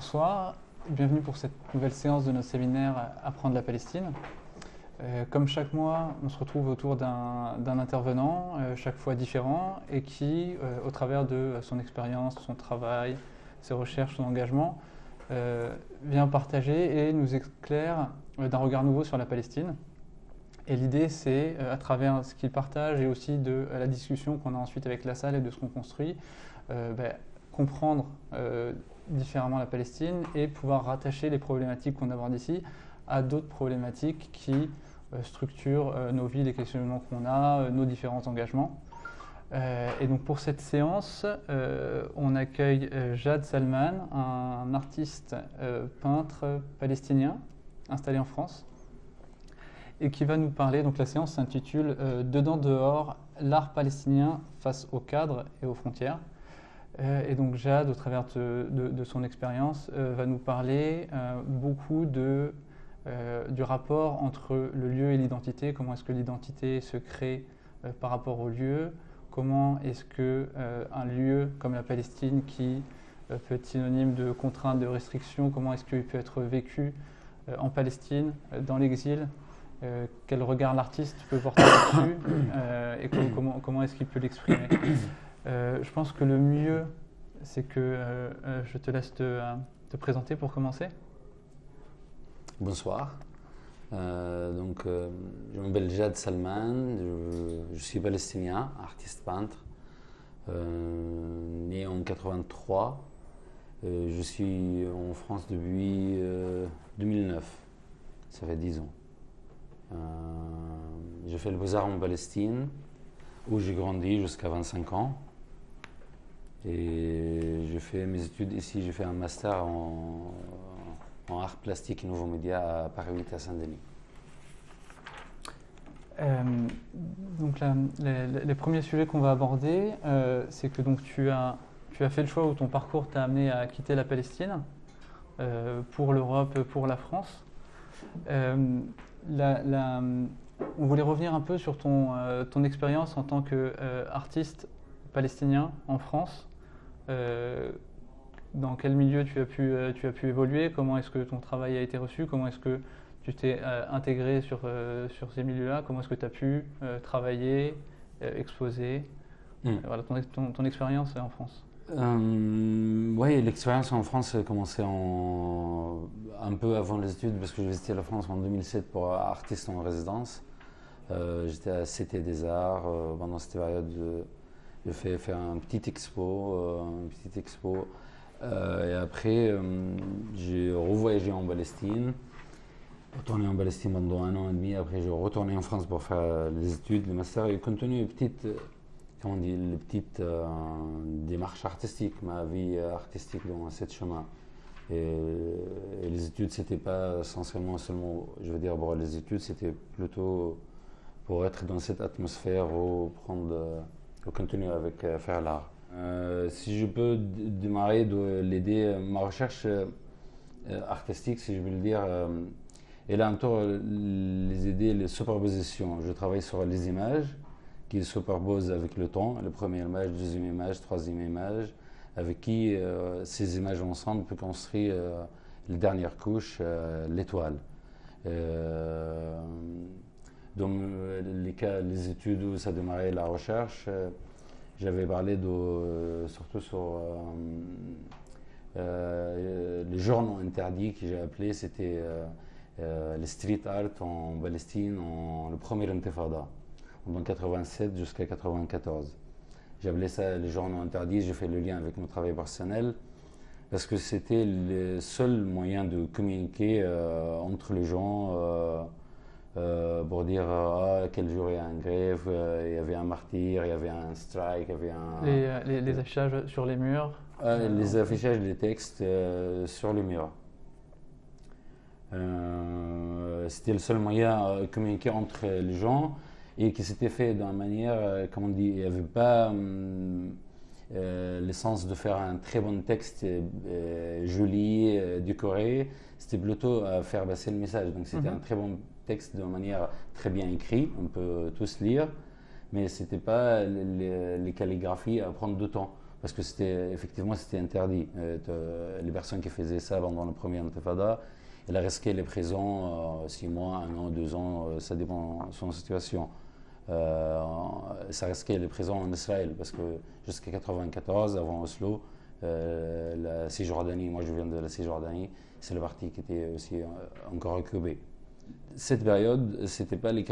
Bonsoir, bienvenue pour cette nouvelle séance de notre séminaire « Apprendre la Palestine ». Comme chaque mois, on se retrouve autour d'un intervenant, chaque fois différent, et qui, au travers de son expérience, son travail, ses recherches, son engagement, vient partager et nous éclaire d'un regard nouveau sur la Palestine. Et l'idée, c'est, à travers ce qu'il partage et aussi de la discussion qu'on a ensuite avec la salle et de ce qu'on construit, comprendre différemment la Palestine et pouvoir rattacher les problématiques qu'on aborde ici à d'autres problématiques qui structurent nos vies, les questionnements qu'on a, nos différents engagements. Et donc pour cette séance, on accueille Jade Salman, un artiste peintre palestinien installé en France et qui va nous parler, donc la séance s'intitule « Dedans, dehors, l'art palestinien face au cadre et aux frontières ». Et donc Jade, au travers de son expérience, va nous parler beaucoup du rapport entre le lieu et l'identité, comment est-ce que l'identité se crée par rapport au lieu, comment est-ce qu'un lieu comme la Palestine, qui peut être synonyme de contraintes, de restrictions, comment est-ce qu'il peut être vécu en Palestine, dans l'exil, quel regard l'artiste peut porter là-dessus et comment est-ce qu'il peut l'exprimer. Je pense que le mieux, c'est que je te laisse te présenter pour commencer. Bonsoir. Je m'appelle Jade Salman, je suis palestinien, artiste peintre, né en 1983. Je suis en France depuis 2009, ça fait 10 ans. J'ai fait le Beaux-Arts en Palestine, où j'ai grandi jusqu'à 25 ans. Et j'ai fait mes études ici, j'ai fait un master en arts plastiques et nouveaux médias à Paris 8 à Saint-Denis. Donc les premiers sujets qu'on va aborder, c'est que donc, tu as fait le choix où ton parcours t'a amené à quitter la Palestine pour l'Europe, pour la France. On voulait revenir un peu sur ton expérience en tant qu'artiste palestinien en France. Dans quel milieu tu as pu évoluer? Comment est-ce que ton travail a été reçu? Comment est-ce que tu t'es intégré sur ces milieux-là? Comment est-ce que tu as pu travailler, exposer? Voilà ton expérience en France. Oui, l'expérience en France a commencé un peu avant les études, parce que j'ai visité la France en 2007 pour artiste en résidence. J'étais à Cité des Arts. Pendant cette période, j'ai fait une petite expo. Et après, j'ai revoyagé en Palestine. Retourné en Palestine pendant 1 an et demi. Après, j'ai retourné en France pour faire les études, le master. Et continué une petite, comment on dit, les petites démarches artistiques, ma vie artistique dans cet chemin. Et les études, c'était pas essentiellement seulement, je veux dire, pour les études, c'était plutôt pour être dans cette atmosphère où continuer avec faire l'art. Si je peux démarrer de l'idée, ma recherche artistique, si je veux le dire, elle a un tour les idées, les superpositions. Je travaille sur les images qui se superposent avec le temps, la première image, deuxième image, troisième image, avec qui ces images ensemble peuvent construire les dernières couches, l'étoile. Dans les cas, les études où ça démarrait la recherche, j'avais parlé surtout sur les journaux interdits que j'ai appelés, c'était les street art en Palestine, le premier intifada. En 87 jusqu'à 94. J'appelais ça les journaux interdits, j'ai fait le lien avec mon travail personnel parce que c'était le seul moyen de communiquer entre les gens pour dire quel jour il y a une grève, il y avait un martyr, il y avait un strike, il y avait un... Les affichages sur les murs les affichages des textes sur les murs. C'était le seul moyen de communiquer entre les gens. Et qui s'était fait d'une manière, comment on dit, il n'y avait pas le sens de faire un très bon texte joli, décoré. C'était plutôt à faire passer le message. Donc c'était un très bon texte de manière très bien écrite, on peut tous lire. mais c'était pas les calligraphies à prendre de temps, parce que c'était effectivement c'était interdit. Les personnes qui faisaient ça pendant le premier intifada, elles risquaient les prisons 6 mois, 1 an, 2 ans, ça dépend de son situation. Ça risquait les prisons en Israël, parce que jusqu'à 1994, avant Oslo, la Cisjordanie, moi je viens de la Cisjordanie, c'est le parti qui était aussi encore occupé. Cette période, ce n'était pas les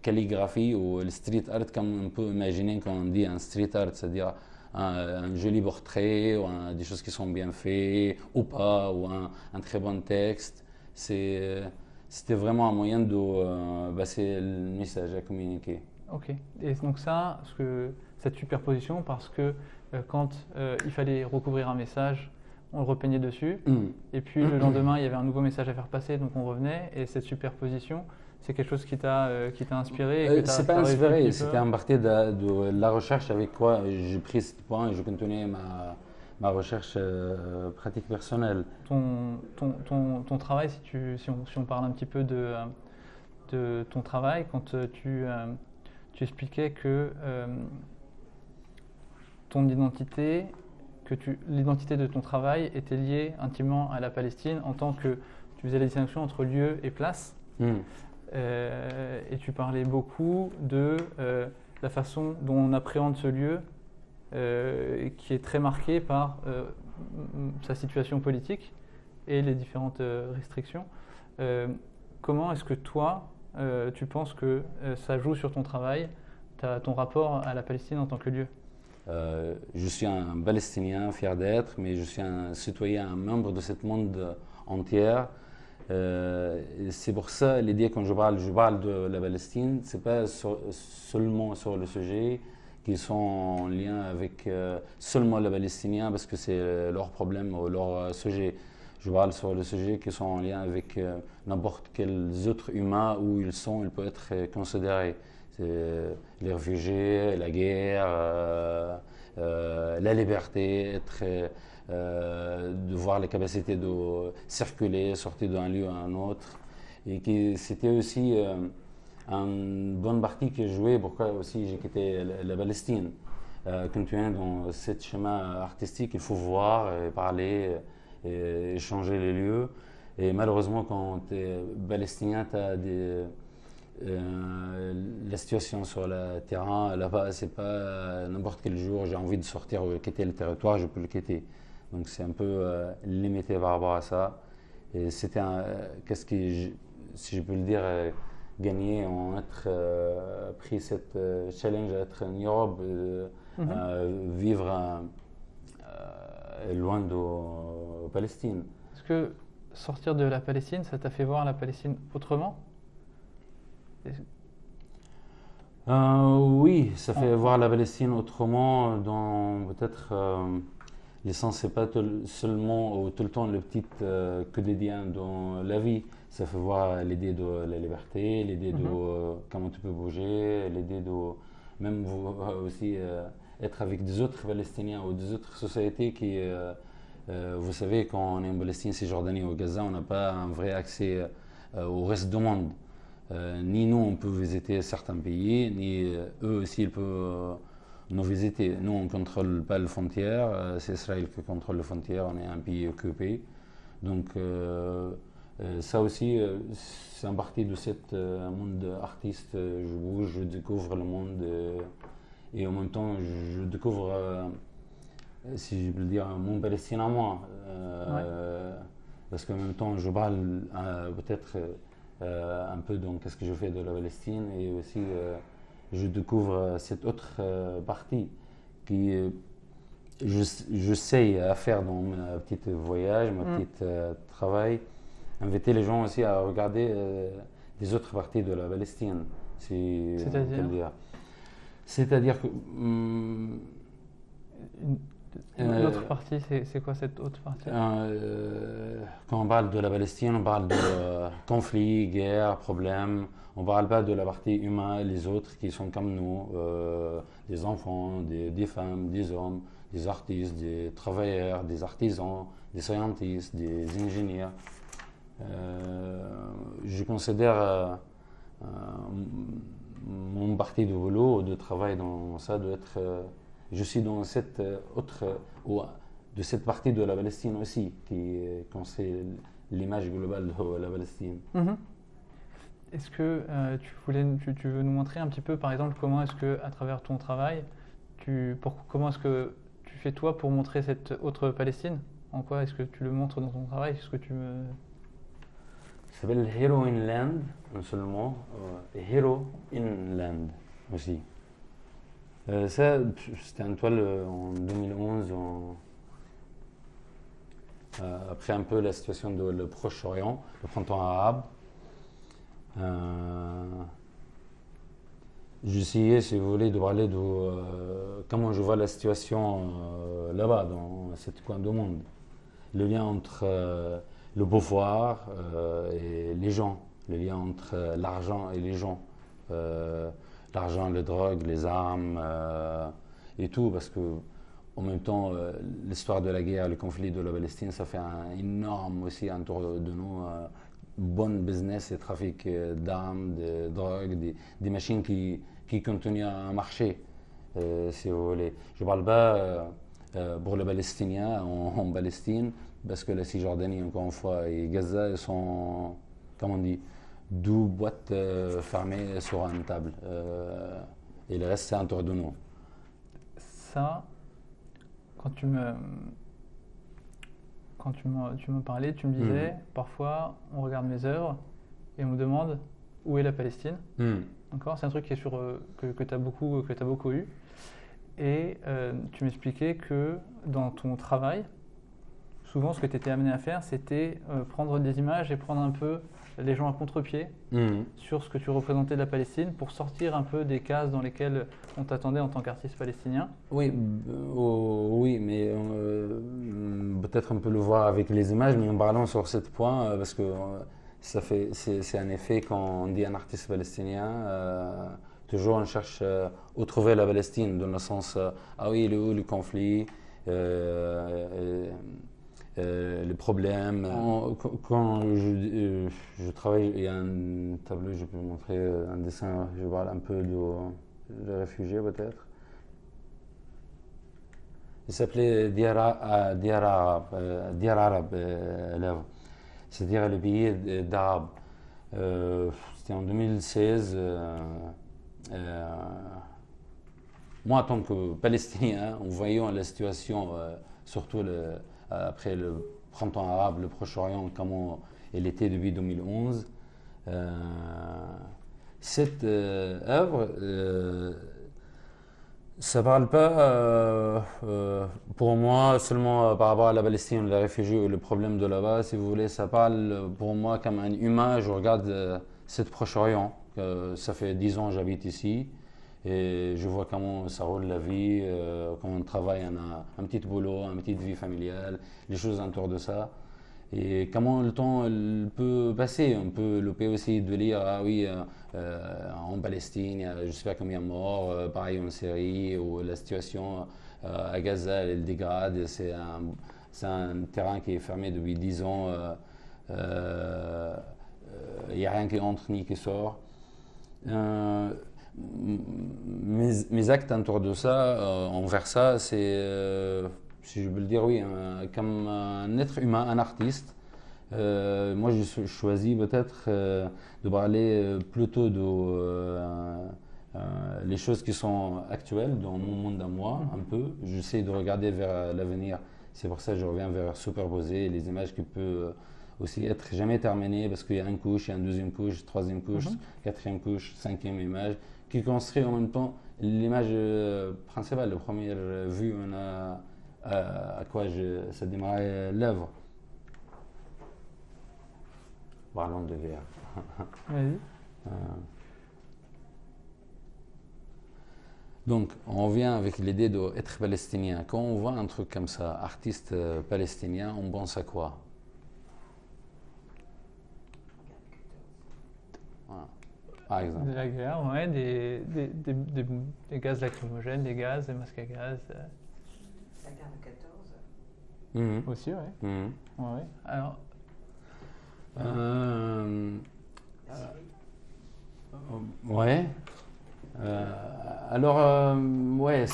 calligraphies ou le street art comme on peut imaginer quand on dit un street art, c'est-à-dire un joli portrait, ou des choses qui sont bien faites, ou pas, ou un très bon texte. C'était vraiment un moyen de passer le message, à communiquer. Ok, et donc ça, cette superposition, parce que quand il fallait recouvrir un message, on le repeignait dessus, et puis le lendemain, il y avait un nouveau message à faire passer, donc on revenait, et cette superposition, c'est quelque chose qui t'a inspiré. C'est pas inspiré, c'était un parti de la recherche avec quoi j'ai pris ce point et je continuais ma recherche pratique personnelle. Ton travail, si on parle un petit peu de ton travail, quand tu expliquais que ton identité, l'identité de ton travail était liée intimement à la Palestine, en tant que tu faisais la distinction entre lieu et place, et tu parlais beaucoup de la façon dont on appréhende ce lieu, qui est très marqué par sa situation politique et les différentes restrictions. Comment est-ce que toi, tu penses que ça joue sur ton travail, ton rapport à la Palestine en tant que lieu ? Je suis un Palestinien fier d'être, mais je suis un citoyen, un membre de ce monde entier. C'est pour ça l'idée, quand je parle de la Palestine, c'est pas seulement sur le sujet qui sont en lien avec seulement les Palestiniens, parce que c'est leur problème ou leur sujet. Je parle sur le sujet qui sont en lien avec n'importe quels autres humains, où ils peuvent être considérés. Les réfugiés, la guerre, la liberté, de voir la capacité de circuler, sortir d'un lieu à un autre. Et c'était aussi une bonne partie que je jouais, pourquoi aussi j'ai quitté la Palestine. Quand tu es dans ce chemin artistique, il faut voir, et parler, et changer les lieux. Et malheureusement, quand tu es palestinien, tu as des... la situation sur le terrain, là-bas, c'est pas n'importe quel jour, j'ai envie de sortir ou quitter le territoire, je peux le quitter. Donc c'est un peu limité par rapport à ça. Et c'était qu'est-ce que, si je peux le dire, gagner en être pris cette challenge à être en Europe, vivre loin de Palestine. Est-ce que sortir de la Palestine, ça t'a fait voir la Palestine autrement ? Oui, ça fait voir la Palestine autrement. Peut-être l'essence, c'est pas seulement ou tout le temps le petit quotidien dans la vie. Ça fait voir l'idée de la liberté, l'idée de comment tu peux bouger, l'idée de même aussi être avec des autres Palestiniens ou des autres sociétés qui, vous savez, quand on est en Palestine, Cisjordanie ou Gaza, on n'a pas un vrai accès au reste du monde. Ni nous, on peut visiter certains pays, ni eux aussi, ils peuvent nous visiter. Nous, on ne contrôle pas les frontières, c'est Israël qui contrôle les frontières, on est un pays occupé. Donc ça aussi, c'est un parti de ce monde artiste, où je découvre le monde et en même temps, je découvre, si je peux le dire, mon Palestine à moi. Parce qu'en même temps, je parle peut-être... un peu donc qu'est-ce que je fais de la Palestine, et aussi je découvre cette autre partie qui j'essaie à faire dans ma petite voyage, ma petite travail, inviter les gens aussi à regarder des autres parties de la Palestine, si c'est-à-dire que l'autre partie, c'est quoi cette autre partie? Quand on parle de la Palestine, on parle de conflits, guerres, problèmes. On ne parle pas de la partie humaine, les autres qui sont comme nous, des enfants, des femmes, des hommes, des artistes, des travailleurs, des artisans, des scientifiques, des ingénieurs. Je considère mon parti de boulot, de travail dans ça, de être, je suis dans cette autre, de cette partie de la Palestine aussi, quand c'est l'image globale de la Palestine. Mm-hmm. Est-ce que tu veux nous montrer un petit peu, par exemple, comment est-ce que, à travers ton travail, comment est-ce que tu fais toi pour montrer cette autre Palestine? En quoi est-ce que tu le montres dans ton travail? Est-ce que tu me... Ça s'appelle Hero in Land, non seulement, Hero in Land aussi. Ça, c'était une toile en 2011, après un peu la situation de le Proche-Orient, le printemps arabe. J'essayais, si vous voulez, de parler de comment je vois la situation là-bas, dans cet coin du monde. Le lien entre le pouvoir et les gens, le lien entre l'argent et les gens. L'argent, les drogues, les armes et tout, parce que en même temps, l'histoire de la guerre, le conflit de la Palestine, ça fait un énorme aussi autour de nous. Bon business et trafic d'armes, de drogues, des machines qui continuent à marcher, si vous voulez. Je ne parle pas pour les Palestiniens en Palestine, parce que la Cisjordanie, encore une fois, et Gaza, ils sont, comment on dit, 12 boîtes fermées sur une table. Et le reste, c'est un tour de nous. Ça, quand tu me parlais, tu me disais, parfois, on regarde mes œuvres et on me demande où est la Palestine. D'accord, c'est un truc qui est sur, que tu as beaucoup eu. Et tu m'expliquais que dans ton travail, souvent, ce que tu étais amené à faire, c'était prendre des images et prendre un peu les gens à contre-pied sur ce que tu représentais de la Palestine pour sortir un peu des cases dans lesquelles on t'attendait en tant qu'artiste palestinien. Oui, oui, mais peut-être on peut le voir avec les images, mais en parlant sur ce point, parce que c'est un effet quand on dit un artiste palestinien, toujours on cherche où trouver la Palestine, dans le sens, ah oui, il est où le conflit, les problèmes. Quand je travaille, il y a un tableau, je peux vous montrer un dessin, je parle un peu de réfugiés peut-être. Il s'appelait Diyar arabe, l'œuvre, c'est-à-dire le pays d'arabe. C'était en 2016. Moi, en tant que Palestinien, en voyant la situation, surtout après le printemps arabe, le Proche-Orient, comment il était depuis 2011. Cette œuvre, ça ne parle pas pour moi seulement par rapport à la Palestine, les réfugiés ou le problème de là-bas, si vous voulez, ça parle pour moi comme un humain. Je regarde cette Proche-Orient, ça fait 10 ans que j'habite ici. Et je vois comment ça roule la vie, comment on travaille, on a un petit boulot, une petite vie familiale, les choses autour de ça. Et comment le temps peut passer. On peut louper aussi de lire, ah oui, en Palestine, je ne sais pas combien de morts, pareil en Syrie, où la situation à Gaza, elle dégrade, c'est un terrain qui est fermé depuis 10 ans, il n'y a rien qui entre ni qui sort. Mes actes autour de ça, envers ça, c'est, si je peux le dire, oui, comme un être humain, un artiste. Moi, je choisis peut-être de parler plutôt de les choses qui sont actuelles dans mon monde à moi, un peu. J'essaie de regarder vers l'avenir. C'est pour ça que je reviens vers superposer les images qui peuvent aussi être jamais terminées, parce qu'il y a une couche, il y a une deuxième couche, troisième couche, quatrième couche, cinquième image, qui construit en même temps l'image principale, la première vue, on a à quoi ça démarrait l'œuvre. Parlons de guerre. Oui. Donc, on vient avec l'idée d'être palestinien. Quand on voit un truc comme ça, artiste palestinien, on pense à quoi? Par exemple. De la guerre, ouais, des gaz lacrymogènes, des gaz, des masques à gaz. La guerre de 14 aussi, oui. Ouais. Alors. La Syrie. Ouais. Ouais,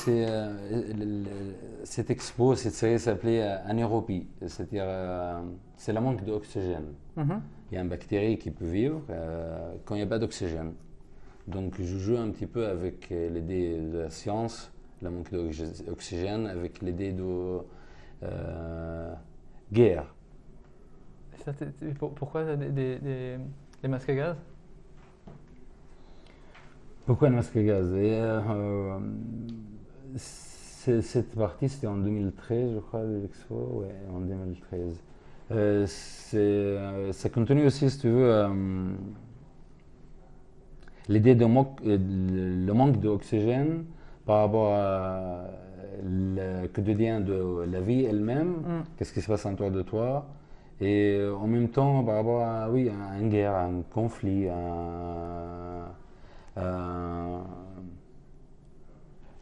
cette expo, cette série s'appelait anaéropie, c'est-à-dire c'est le manque d'oxygène. Mm-hmm. Il y a une bactérie qui peut vivre quand il n'y a pas d'oxygène. Donc je joue un petit peu avec l'idée de la science, le manque d'oxygène, avec l'idée de guerre. Ça, pourquoi des masques à gaz? Pourquoi le masque à gaz? Cette partie, c'était en 2013, je crois, de l'expo, ouais, en 2013. Ça continue aussi, si tu veux, l'idée de le manque d'oxygène par rapport à le quotidien de la vie elle-même, qu'est-ce qui se passe autour de toi, et en même temps par rapport à, oui, à une guerre, à un conflit, à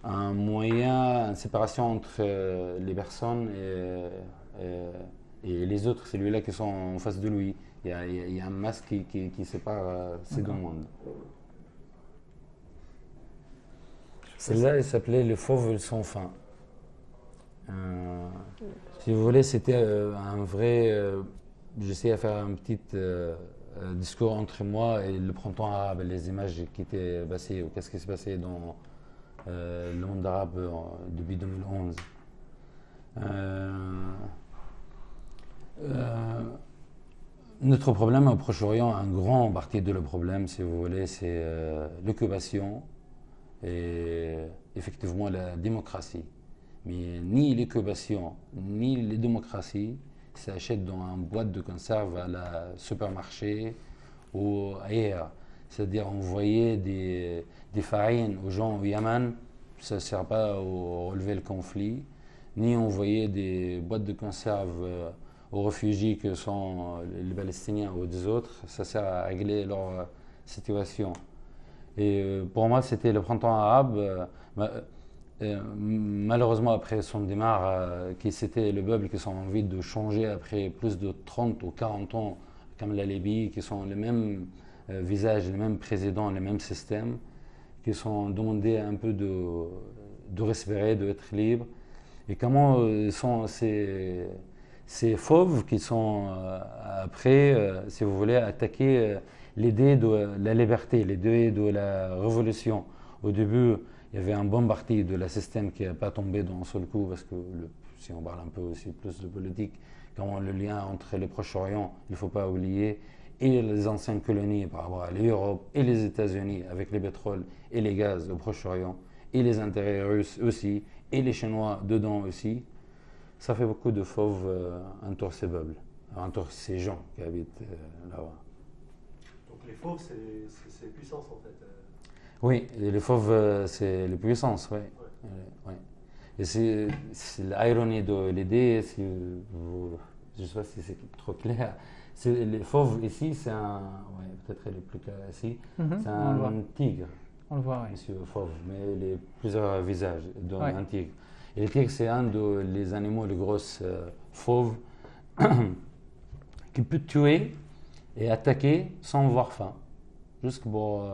un moyen, une séparation entre les personnes et les autres, celui-là qui sont en face de lui. Il y a un masque qui sépare ces deux mondes. Celle-là, elle s'appelait Le fauve sans fin. Si vous voulez, c'était un vrai... j'essayais de faire un petit discours entre moi et le printemps arabe, les images qui étaient passées, ou qu'est-ce qui se passait dans le monde arabe depuis 2011. Notre problème au Proche-Orient, un grand partie de le problème, si vous voulez, c'est l'occupation. Et effectivement la démocratie. Mais ni l'occupation, ni les démocraties s'achètent dans une boîte de conserve à la supermarché ou ailleurs. C'est-à-dire envoyer des farines aux gens au Yémen, ça ne sert pas à relever le conflit, ni envoyer des boîtes de conserve aux réfugiés que sont les Palestiniens ou des autres, ça sert à régler leur situation. Et pour moi, c'était le printemps arabe. Malheureusement, après son démarre, c'était le peuple qui a envie de changer après plus de 30 ou 40 ans, comme la Libye, qui sont les mêmes visages, les mêmes présidents, les mêmes systèmes, qui sont demandés un peu de respirer, d'être libres. Et comment sont ces fauves qui sont après, si vous voulez, attaqués l'idée de la liberté, l'idée de la révolution. Au début, il y avait un bon parti de la système qui n'a pas tombé d'un seul coup, parce que si on parle un peu aussi plus de politique, quand le lien entre le Proche-Orient, il ne faut pas oublier, et les anciennes colonies par rapport à l'Europe et les États-Unis avec le pétrole et les gaz au Proche-Orient, et les intérêts russes aussi, et les Chinois dedans aussi, ça fait beaucoup de fauves intorcibles, ces gens qui habitent là-bas. Les fauves, c'est les puissances en fait. Oui, les fauves, c'est les puissances, oui. Ouais. Ouais. Et c'est l'ironie de l'idée, je ne sais pas si c'est trop clair. Les fauves ici, c'est un. Ouais, peut-être les plus clairs ici, c'est un tigre. On le voit, oui. Monsieur fauve, mais il a plusieurs visages, dont un tigre. Et le tigre, c'est un des animaux, les grosses fauves, qui peut tuer. Et attaquer sans avoir faim, juste pour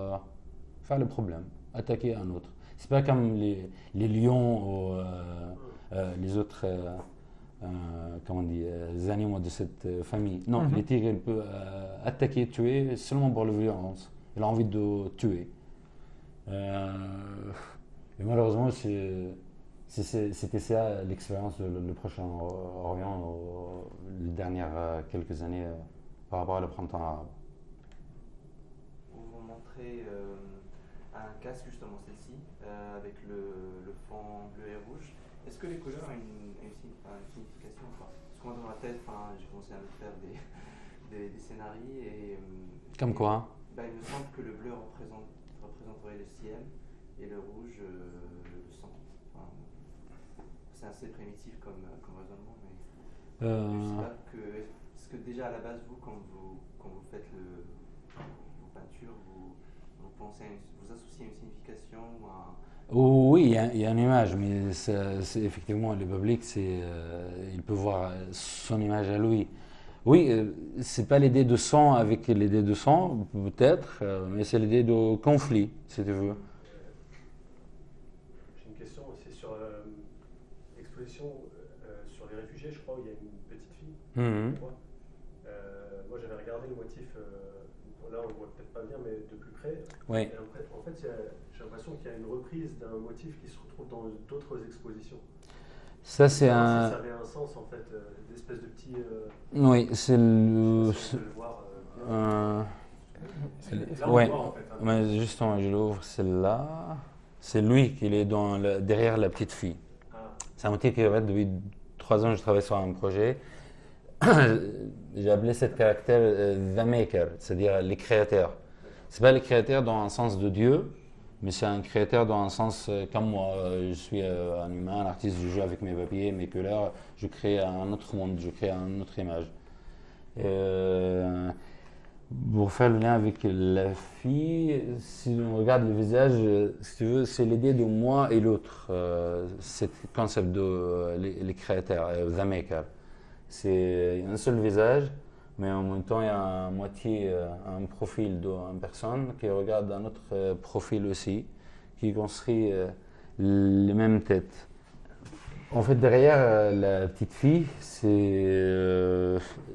faire le problème, attaquer un autre. C'est pas comme les lions ou les autres comment dire, les animaux de cette famille. Non, les tigres, ils peuvent attaquer, tuer seulement pour la violence. Ils ont envie de tuer. Et malheureusement, c'était ça l'expérience de le Proche-Orient les dernières quelques années. Par rapport à le printemps arabe. Vous montrez un casque, justement celle-ci, avec le fond bleu et rouge. Est-ce que les couleurs ont une signification ou pas? Parce que moi, dans la tête, j'ai commencé à me faire des scénarios. Comme quoi? Il me semble que le bleu représenterait le ciel et le rouge le sang. C'est assez primitif comme raisonnement, mais je sais pas que. Que déjà à la base, vous, quand vous faites vos peintures, vous pensez, vous associez une signification ou oui, il y a une image, mais c'est effectivement le public, il peut voir son image à lui. Oui, c'est pas l'idée de sang avec l'idée de sang, peut-être, mais c'est l'idée de conflit, si tu veux. exposition sur les réfugiés, je crois, où il y a une petite fille. Mmh. Moi, j'avais regardé le motif, là, on ne voit peut-être pas bien, mais de plus près. Ouais. Et après, en fait, j'ai l'impression qu'il y a une reprise d'un motif qui se retrouve dans d'autres expositions. Ça, c'est un... Ça avait un sens, en fait, d'espèce de petit... Oui, c'est le... Oui, mais justement, je l'ouvre, celle-là. C'est lui qui est dans le, derrière la petite fille. Ah. C'est un motif qui, en fait, depuis 3 ans, je travaille sur un projet. J'ai appelé ce caractère The Maker, c'est-à-dire les créateurs. Ce n'est pas les créateurs dans un sens de Dieu, mais c'est un créateur dans un sens comme moi. Je suis un humain, un artiste, je joue avec mes papiers, mes couleurs, je crée un autre monde, je crée une autre image. Pour faire le lien avec la fille, si on regarde le visage, si tu veux, c'est l'idée de moi et l'autre. C'est le concept de les créateurs, The Maker. C'est un seul visage, mais en même temps, il y a à moitié un profil d'une personne qui regarde un autre profil aussi, qui construit les mêmes têtes. En fait, derrière la petite fille, c'est,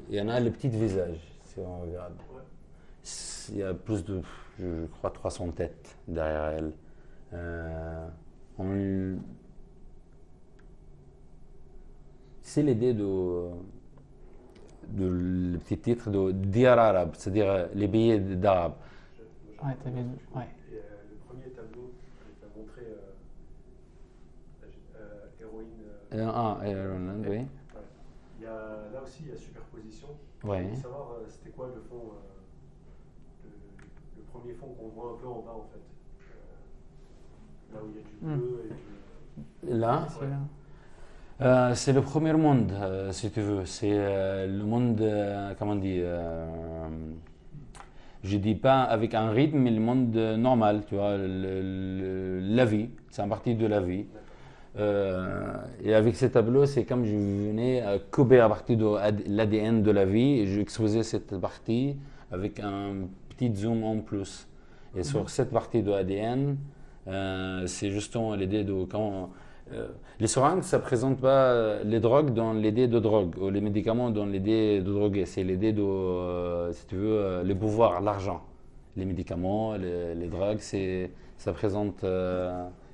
il y en a le petit visage, si on regarde. Il y a plus de, je crois, 300 têtes derrière elle. C'est l'idée de le petit titre de Diyar arabe, c'est-à-dire les billets d'arabe. Ouais, t'avais dit. Ouais. Le premier tableau que tu as montré, Héroïne. Hero in Land, oui. Il y a, là aussi, il y a superposition. Ouais. Il faut savoir, c'était quoi le fond le premier fond qu'on voit un peu en bas, en fait. Là où il y a du bleu et du. Là ouais. C'est le premier monde, si tu veux. C'est le monde, comment dire, je dis pas avec un rythme, mais le monde normal, tu vois, la vie, c'est un parti de la vie. Et avec ces tableaux, c'est comme je venais couper à partir de l'ADN de la vie et j'exposais cette partie avec un petit zoom en plus. Et sur cette partie de l'ADN, c'est justement l'idée de comment. Les seringues, ça ne présente pas les drogues dans l'idée de drogue, ou les médicaments dans l'idée de droguer. C'est l'idée de, si tu veux, le pouvoir, l'argent. Les médicaments, les drogues, ça présente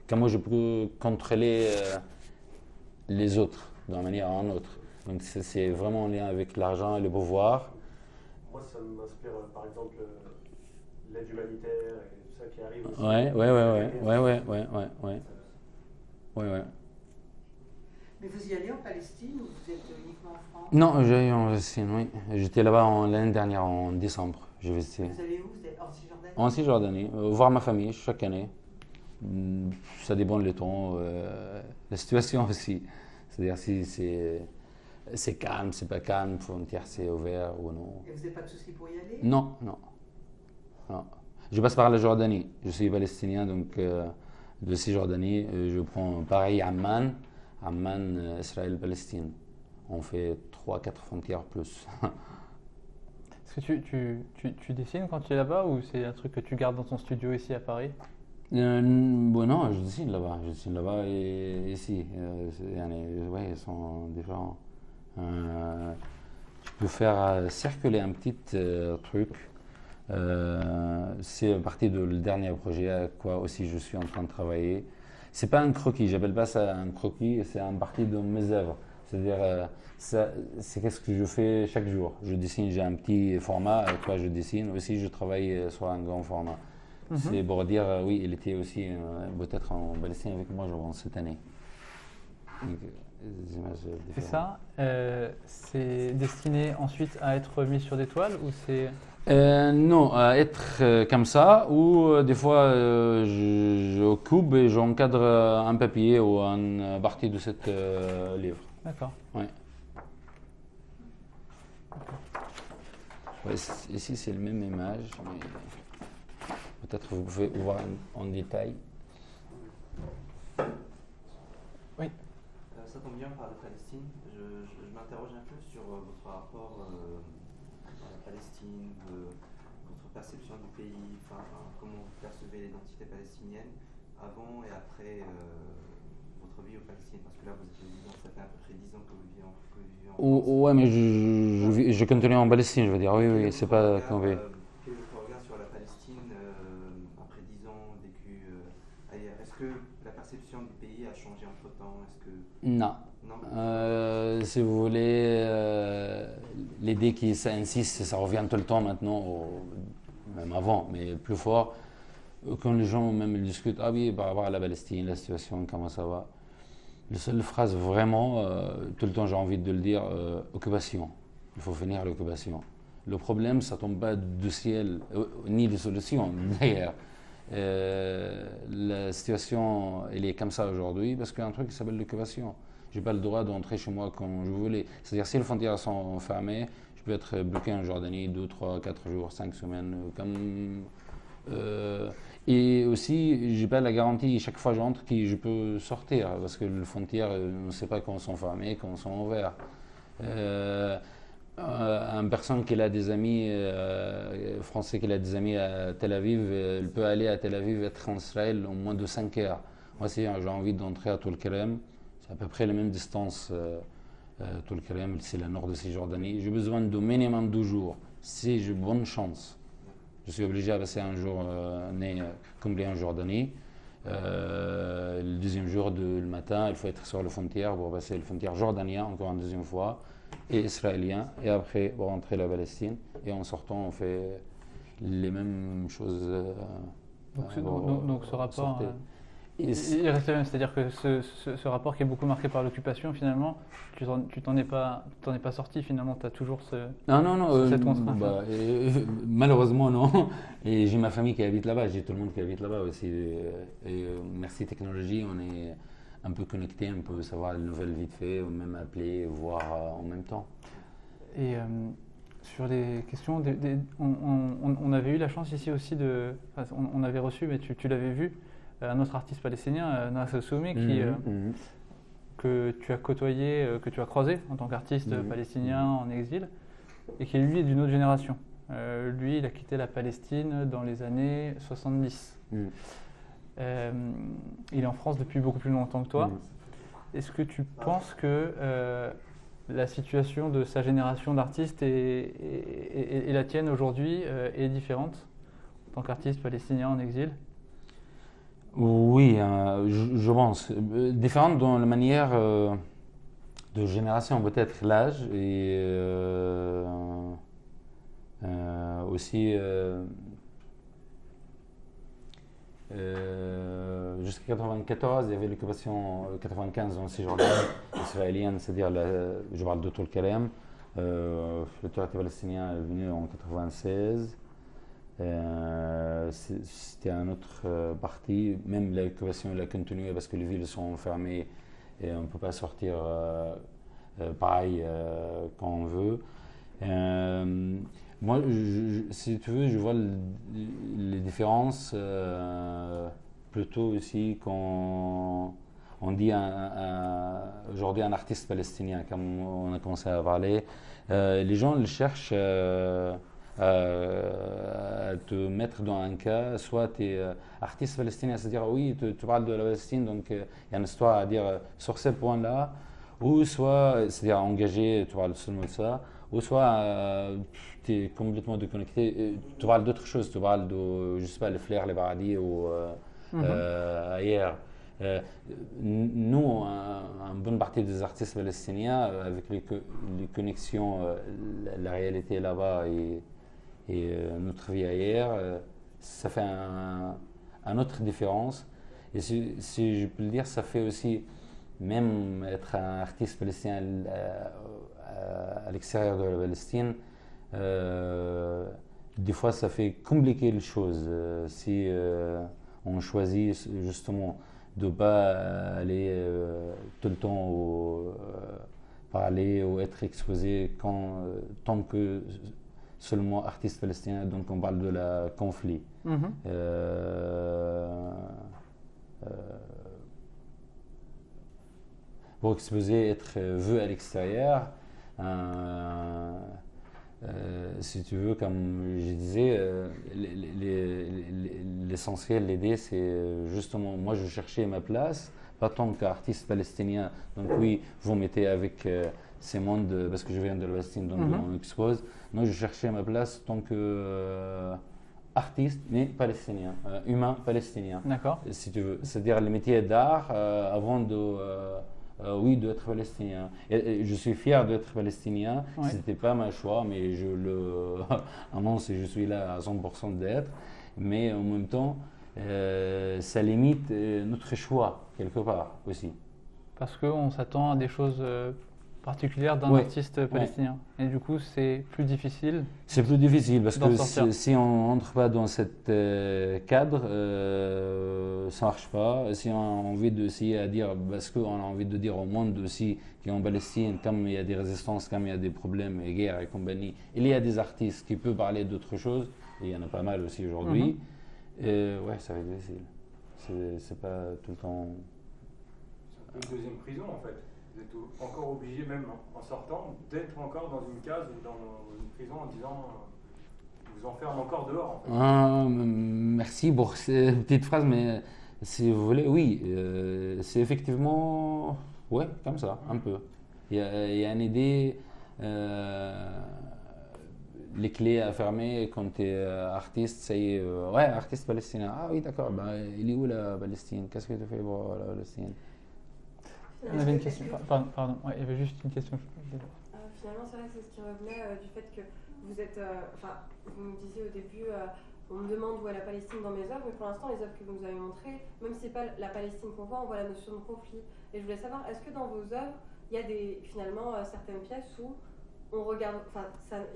comment je peux contrôler les autres, d'une manière ou d'une autre. Donc c'est vraiment en lien avec l'argent et le pouvoir. Moi, ça m'inspire, par exemple, l'aide humanitaire et tout ça qui arrive aussi. Ouais. Oui, oui. Mais vous y allez en Palestine ou vous êtes uniquement en France? Non, j'allais en Palestine, oui. J'étais là-bas l'année dernière, en décembre. J'ai visité. Vous allez où? Vous êtes en Cisjordanie? En Cisjordanie, voir ma famille chaque année. Ça dépend du temps, la situation aussi. C'est-à-dire si c'est calme, c'est pas calme, frontière c'est ouvert ou non. Et vous n'avez pas de soucis pour y aller? Non, non, non. Je passe par la Jordanie. Je suis palestinien, donc. De Cisjordanie, je prends Paris, Amman, Israël, Palestine. On fait 3-4 frontières plus. Est-ce que tu dessines quand tu es là-bas ou c'est un truc que tu gardes dans ton studio ici à Paris? Bon, non, je dessine là-bas. Je dessine là-bas et ici. Oui, ils sont différents. Je peux faire circuler un petit truc. C'est partie du dernier projet à quoi aussi je suis en train de travailler. C'est pas un croquis, j'appelle pas ça un croquis, c'est une partie de mes œuvres. C'est-à-dire, c'est qu'est-ce que je fais chaque jour. Je dessine, j'ai un petit format à quoi je dessine. Aussi, je travaille sur un grand format. Mm-hmm. C'est pour dire, oui, il était aussi peut-être en Palestine avec moi, je pense, cette année. Donc, c'est ça. C'est destiné ensuite à être mis sur des toiles ou c'est... Non, à être comme ça, ou des fois je coupe et j'encadre un papier ou une partie de cet livre. D'accord. Ouais. Ouais, ici c'est la même image, mais peut-être vous pouvez voir en détail. Oui. Ça tombe bien, on parle de Palestine. Je m'interroge un peu sur votre rapport à la Palestine, votre perception du pays, comment vous percevez l'identité palestinienne avant et après votre votre vie au Palestine? Parce que là, vous êtes résident, ça fait à peu près 10 ans que vous vivez en France. Oui, mais je continue en Palestine, je veux dire. Oui, oui, c'est pas qu'on veut. Quel est votre regard sur la Palestine après 10 ans vécu ailleurs? Est-ce que la perception du pays a changé entre temps? Est-ce que... Non. Si vous voulez, l'idée qui ça insiste, ça revient tout le temps maintenant, même avant, mais plus fort. Quand les gens même discutent, ah oui, par rapport à la Palestine, la situation, comment ça va. La seule phrase vraiment, tout le temps j'ai envie de le dire, occupation. Il faut finir l'occupation. Le problème, ça ne tombe pas du ciel, ni de solution d'ailleurs. La situation, elle est comme ça aujourd'hui parce qu'il y a un truc qui s'appelle l'occupation. Je n'ai pas le droit d'entrer chez moi quand je voulais. C'est-à-dire, si les frontières sont fermées, je peux être bloqué en Jordanie 2, 3, 4 jours, 5 semaines. Et aussi, je n'ai pas la garantie, chaque fois que j'entre, que je peux sortir. Parce que les frontières, on ne sait pas quand elles sont fermées, quand elles sont ouvertes. Une personne qui a des amis, français qui a des amis à Tel Aviv, elle peut aller à Tel Aviv être en Israël en moins de 5 heures. Moi, si j'ai envie d'entrer à Tulkarem, c'est à peu près la même distance, Tulkarem, c'est le nord de Cisjordanie. J'ai besoin de minimum 2 jours, si j'ai bonne chance. Je suis obligé à passer un jour complet en Jordanie. Le deuxième jour du matin, il faut être sur la frontière pour passer la frontière jordanienne, encore une deuxième fois, et israélienne. Et après, pour rentrer la Palestine. Et en sortant, on fait les mêmes choses. Donc ce rapport... Il reste le même, c'est-à-dire que ce rapport qui est beaucoup marqué par l'occupation, finalement, tu t'en es pas sorti, finalement, tu as toujours cette contrainte. Malheureusement, non. Et j'ai ma famille qui habite là-bas, j'ai tout le monde qui habite là-bas aussi. Et merci technologie, on est un peu connecté, on peut savoir les nouvelles vite fait, ou même appeler, voir en même temps. Et sur les questions, on avait eu la chance ici aussi de... Enfin, on avait reçu, mais tu l'avais vu, un autre artiste palestinien, Ernest que tu as côtoyé, que tu as croisé en tant qu'artiste palestinien en exil, et qui lui est d'une autre génération. Lui, il a quitté la Palestine dans les années 70. Il est en France depuis beaucoup plus longtemps que toi. Est-ce que tu penses que la situation de sa génération d'artistes et la tienne aujourd'hui est différente en tant qu'artiste palestinien en exil? Oui, je pense. Différente dans la manière de génération, peut-être l'âge et aussi jusqu'à 1994, il y avait l'occupation 1995 en Cisjordanie israélienne, c'est-à-dire je parle de Tulkarem. Le territoire palestinien est venu en 1996. C'était un autre parti, même l'occupation elle a continué parce que les villes sont fermées et on ne peut pas sortir pareil quand on veut. Moi, si tu veux, je vois les différences plutôt aussi quand on dit aujourd'hui un artiste palestinien, comme on a commencé à parler, les gens le cherchent. À te mettre dans un cas, soit tu es artiste palestinien, c'est-à-dire oui, tu parles de la Palestine, donc il y a une histoire à dire sur ces points-là, ou soit, c'est-à-dire engagé, tu parles seulement de ça, ou soit tu es complètement déconnecté, tu parles d'autres choses, tu parles de, je sais pas, les fleurs, les paradis ou ailleurs. Nous, une bonne partie des artistes palestiniens, avec les connexions, la réalité là-bas et notre vie ailleurs, ça fait une autre différence. Et si je peux le dire, ça fait aussi, même être un artiste palestinien à l'extérieur de la Palestine, des fois ça fait compliquer les choses. Si on choisit justement de ne pas aller tout le temps parler ou être exposé tant que... seulement artiste palestinien, donc on parle de la conflit. Pour exposer, être vu à l'extérieur, si tu veux, comme je disais, l'essentiel, l'idée, c'est justement, moi je cherchais ma place, pas tant qu'artiste palestinien. Donc oui, vous mettez avec ces mondes, parce que je viens de la Palestine, donc on expose. Non, je cherchais ma place tant que... artiste, mais palestinien, humain palestinien. D'accord. Si tu veux. C'est-à-dire les métiers d'art avant de, oui, d'être palestinien. Et je suis fier d'être palestinien, oui. Ce n'était pas ma choix, mais je le annonce et je suis là à 100% d'être. Mais en même temps, ça limite notre choix, quelque part aussi. Parce qu'on s'attend à des choses... particulière d'un artiste palestinien. Et du coup, c'est plus difficile. C'est plus difficile parce que si on n'entre pas dans cet cadre, ça ne marche pas. Et si on a envie de dire, parce qu'on a envie de dire au monde aussi qu'en Palestine, comme il y a des résistances, comme il y a des problèmes, et guerres et compagnie, il y a des artistes qui peuvent parler d'autres choses. Et il y en a pas mal aussi aujourd'hui. Ouais, ça va être difficile. C'est pas tout le temps. C'est un peu une deuxième prison en fait. Vous êtes encore obligé, même en sortant, d'être encore dans une case ou dans une prison en disant « vous enferme encore dehors en fait. ». Merci pour cette petite phrase, mais si vous voulez, oui, c'est effectivement, ouais, comme ça, un peu. Il y a une idée, les clés à fermer quand tu es artiste, c'est « ouais, artiste palestinien, ah oui d'accord, bah, il est où la Palestine, qu'est-ce que tu fais pour la Palestine ?» On avait une question, pardon, ouais, il y avait juste une question. Finalement, c'est vrai que c'est ce qui revenait du fait que vous êtes, enfin, vous me disiez au début, on me demande où est la Palestine dans mes œuvres, mais pour l'instant, les œuvres que vous nous avez montrées, même si ce n'est pas la Palestine qu'on voit, on voit la notion de conflit. Et je voulais savoir, est-ce que dans vos œuvres, il y a finalement certaines pièces où on regarde, enfin,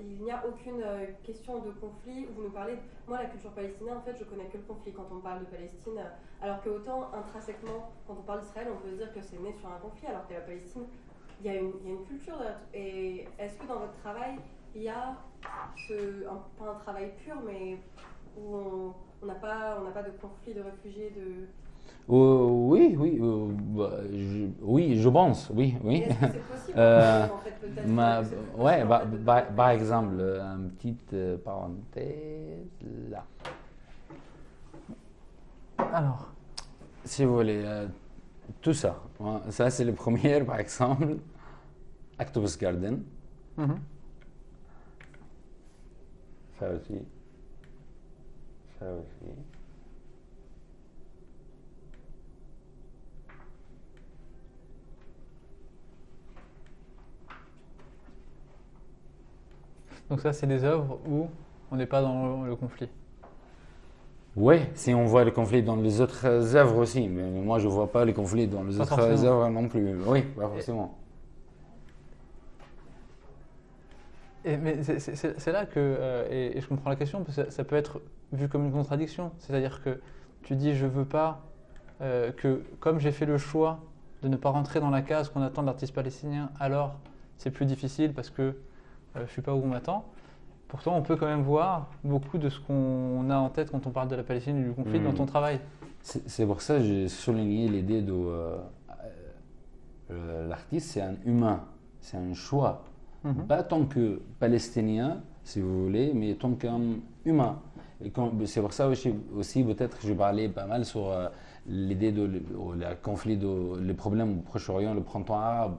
il n'y a aucune question de conflit, où vous nous parlez, moi, la culture palestinienne, en fait, je connais que le conflit quand on parle de Palestine, alors que autant intrinsèquement, quand on parle d'Israël, on peut dire que c'est né sur un conflit, alors que la Palestine, il y a une culture. Et est-ce que dans votre travail, il y a, pas un travail pur, mais où on n'a pas de conflit de réfugiés, de... Oui, je pense. Est-ce que c'est possible en fait, peut-être par exemple, une petite parenthèse là. Alors, si vous voulez, tout ça, hein, ça c'est le premier par exemple, Octopus Garden. Ça aussi. Donc ça, c'est des œuvres où on n'est pas dans le conflit. Oui, si on voit le conflit dans les autres œuvres aussi. Mais moi, je ne vois pas le conflit dans les autres œuvres non plus. Oui, pas forcément. Mais c'est là que... et je comprends la question, parce que ça peut être vu comme une contradiction. C'est-à-dire que tu dis, je ne veux pas que, comme j'ai fait le choix de ne pas rentrer dans la case qu'on attend de l'artiste palestinien, alors c'est plus difficile parce que je ne suis pas où on m'attend. Pourtant, on peut quand même voir beaucoup de ce qu'on a en tête quand on parle de la Palestine et du conflit dans ton travail. C'est pour ça que j'ai souligné l'idée de l'artiste, c'est un humain, c'est un choix. Pas tant que palestinien, si vous voulez, mais tant qu'un humain. C'est pour ça aussi, peut-être, je parlais pas mal sur l'idée de le conflit, les problèmes au Proche-Orient, le printemps arabe.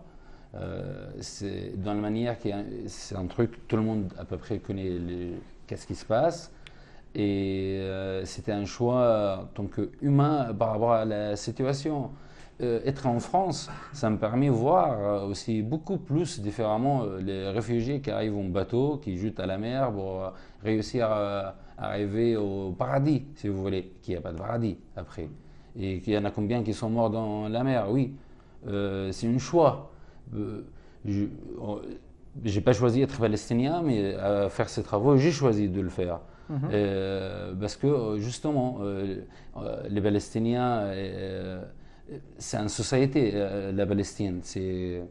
C'est dans la manière qui c'est un truc tout le monde à peu près connaît qu'est-ce qui se passe et c'était un choix tant que humain par rapport à la situation. Être en France, ça me permet de voir aussi beaucoup plus différemment les réfugiés qui arrivent en bateau, qui jutent à la mer pour réussir à arriver au paradis, si vous voulez, qu'il n'y a pas de paradis après et qu'il y en a combien qui sont morts dans la mer, oui, c'est un choix. Je n'ai pas choisi d'être palestinien, mais à faire ces travaux, j'ai choisi de le faire. Parce que, justement, les Palestiniens, c'est une société, la Palestine. Il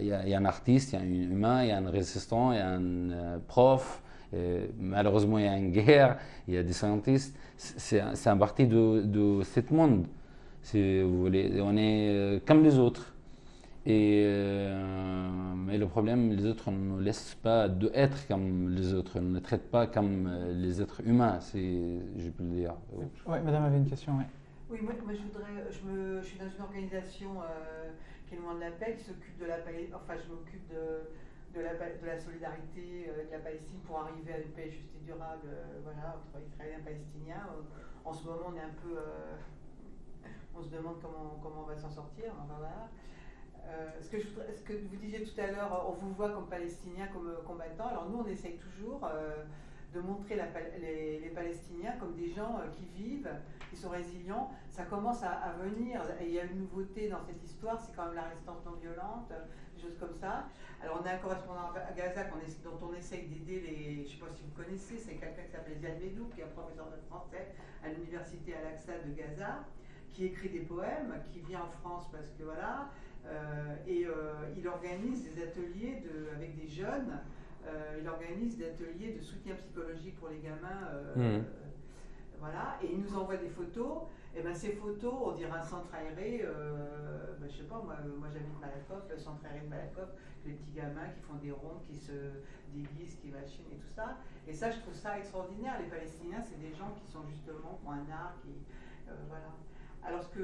y a un artiste, il y a un humain, il y a un résistant, il y a un prof. Malheureusement, il y a une guerre, il y a des scientifiques. C'est un parti de ce monde. Si vous voulez, on est comme les autres. Et le problème, les autres, on ne nous laisse pas être comme les autres, on ne nous traite pas comme les êtres humains, si je peux le dire. Oui, madame avait une question. Oui. Oui, moi je voudrais, je suis dans une organisation qui est loin de la paix, qui s'occupe de la paix, enfin je m'occupe de la solidarité de la Palestine pour arriver à une paix juste et durable, voilà, entre Israéliens et Palestiniens. En ce moment, on est un peu, on se demande comment on va s'en sortir. Enfin, voilà. Ce que vous disiez tout à l'heure, on vous voit comme Palestiniens, comme combattants. Alors nous, on essaye toujours de montrer les Palestiniens comme des gens qui vivent, qui sont résilients. Ça commence à venir, et il y a une nouveauté dans cette histoire, c'est quand même la résistance non violente, des choses comme ça. Alors on a un correspondant à Gaza dont on essaye d'aider les... Je ne sais pas si vous connaissez, c'est quelqu'un qui s'appelle Ziad Medoukh, qui est un professeur de français à l'université Al-Aqsa de Gaza, qui écrit des poèmes, qui vient en France parce que voilà, il organise des ateliers avec des jeunes. Il organise des ateliers de soutien psychologique pour les gamins, voilà, et il nous envoie des photos, et ben ces photos, on dirait un centre aéré, je sais pas, moi j'habite Malakoff, le centre aéré de Malakoff, les petits gamins qui font des ronds, qui se déguisent, qui machinent et tout ça, et ça je trouve ça extraordinaire, les Palestiniens c'est des gens qui sont justement pour un art, qui, voilà. Alors ce que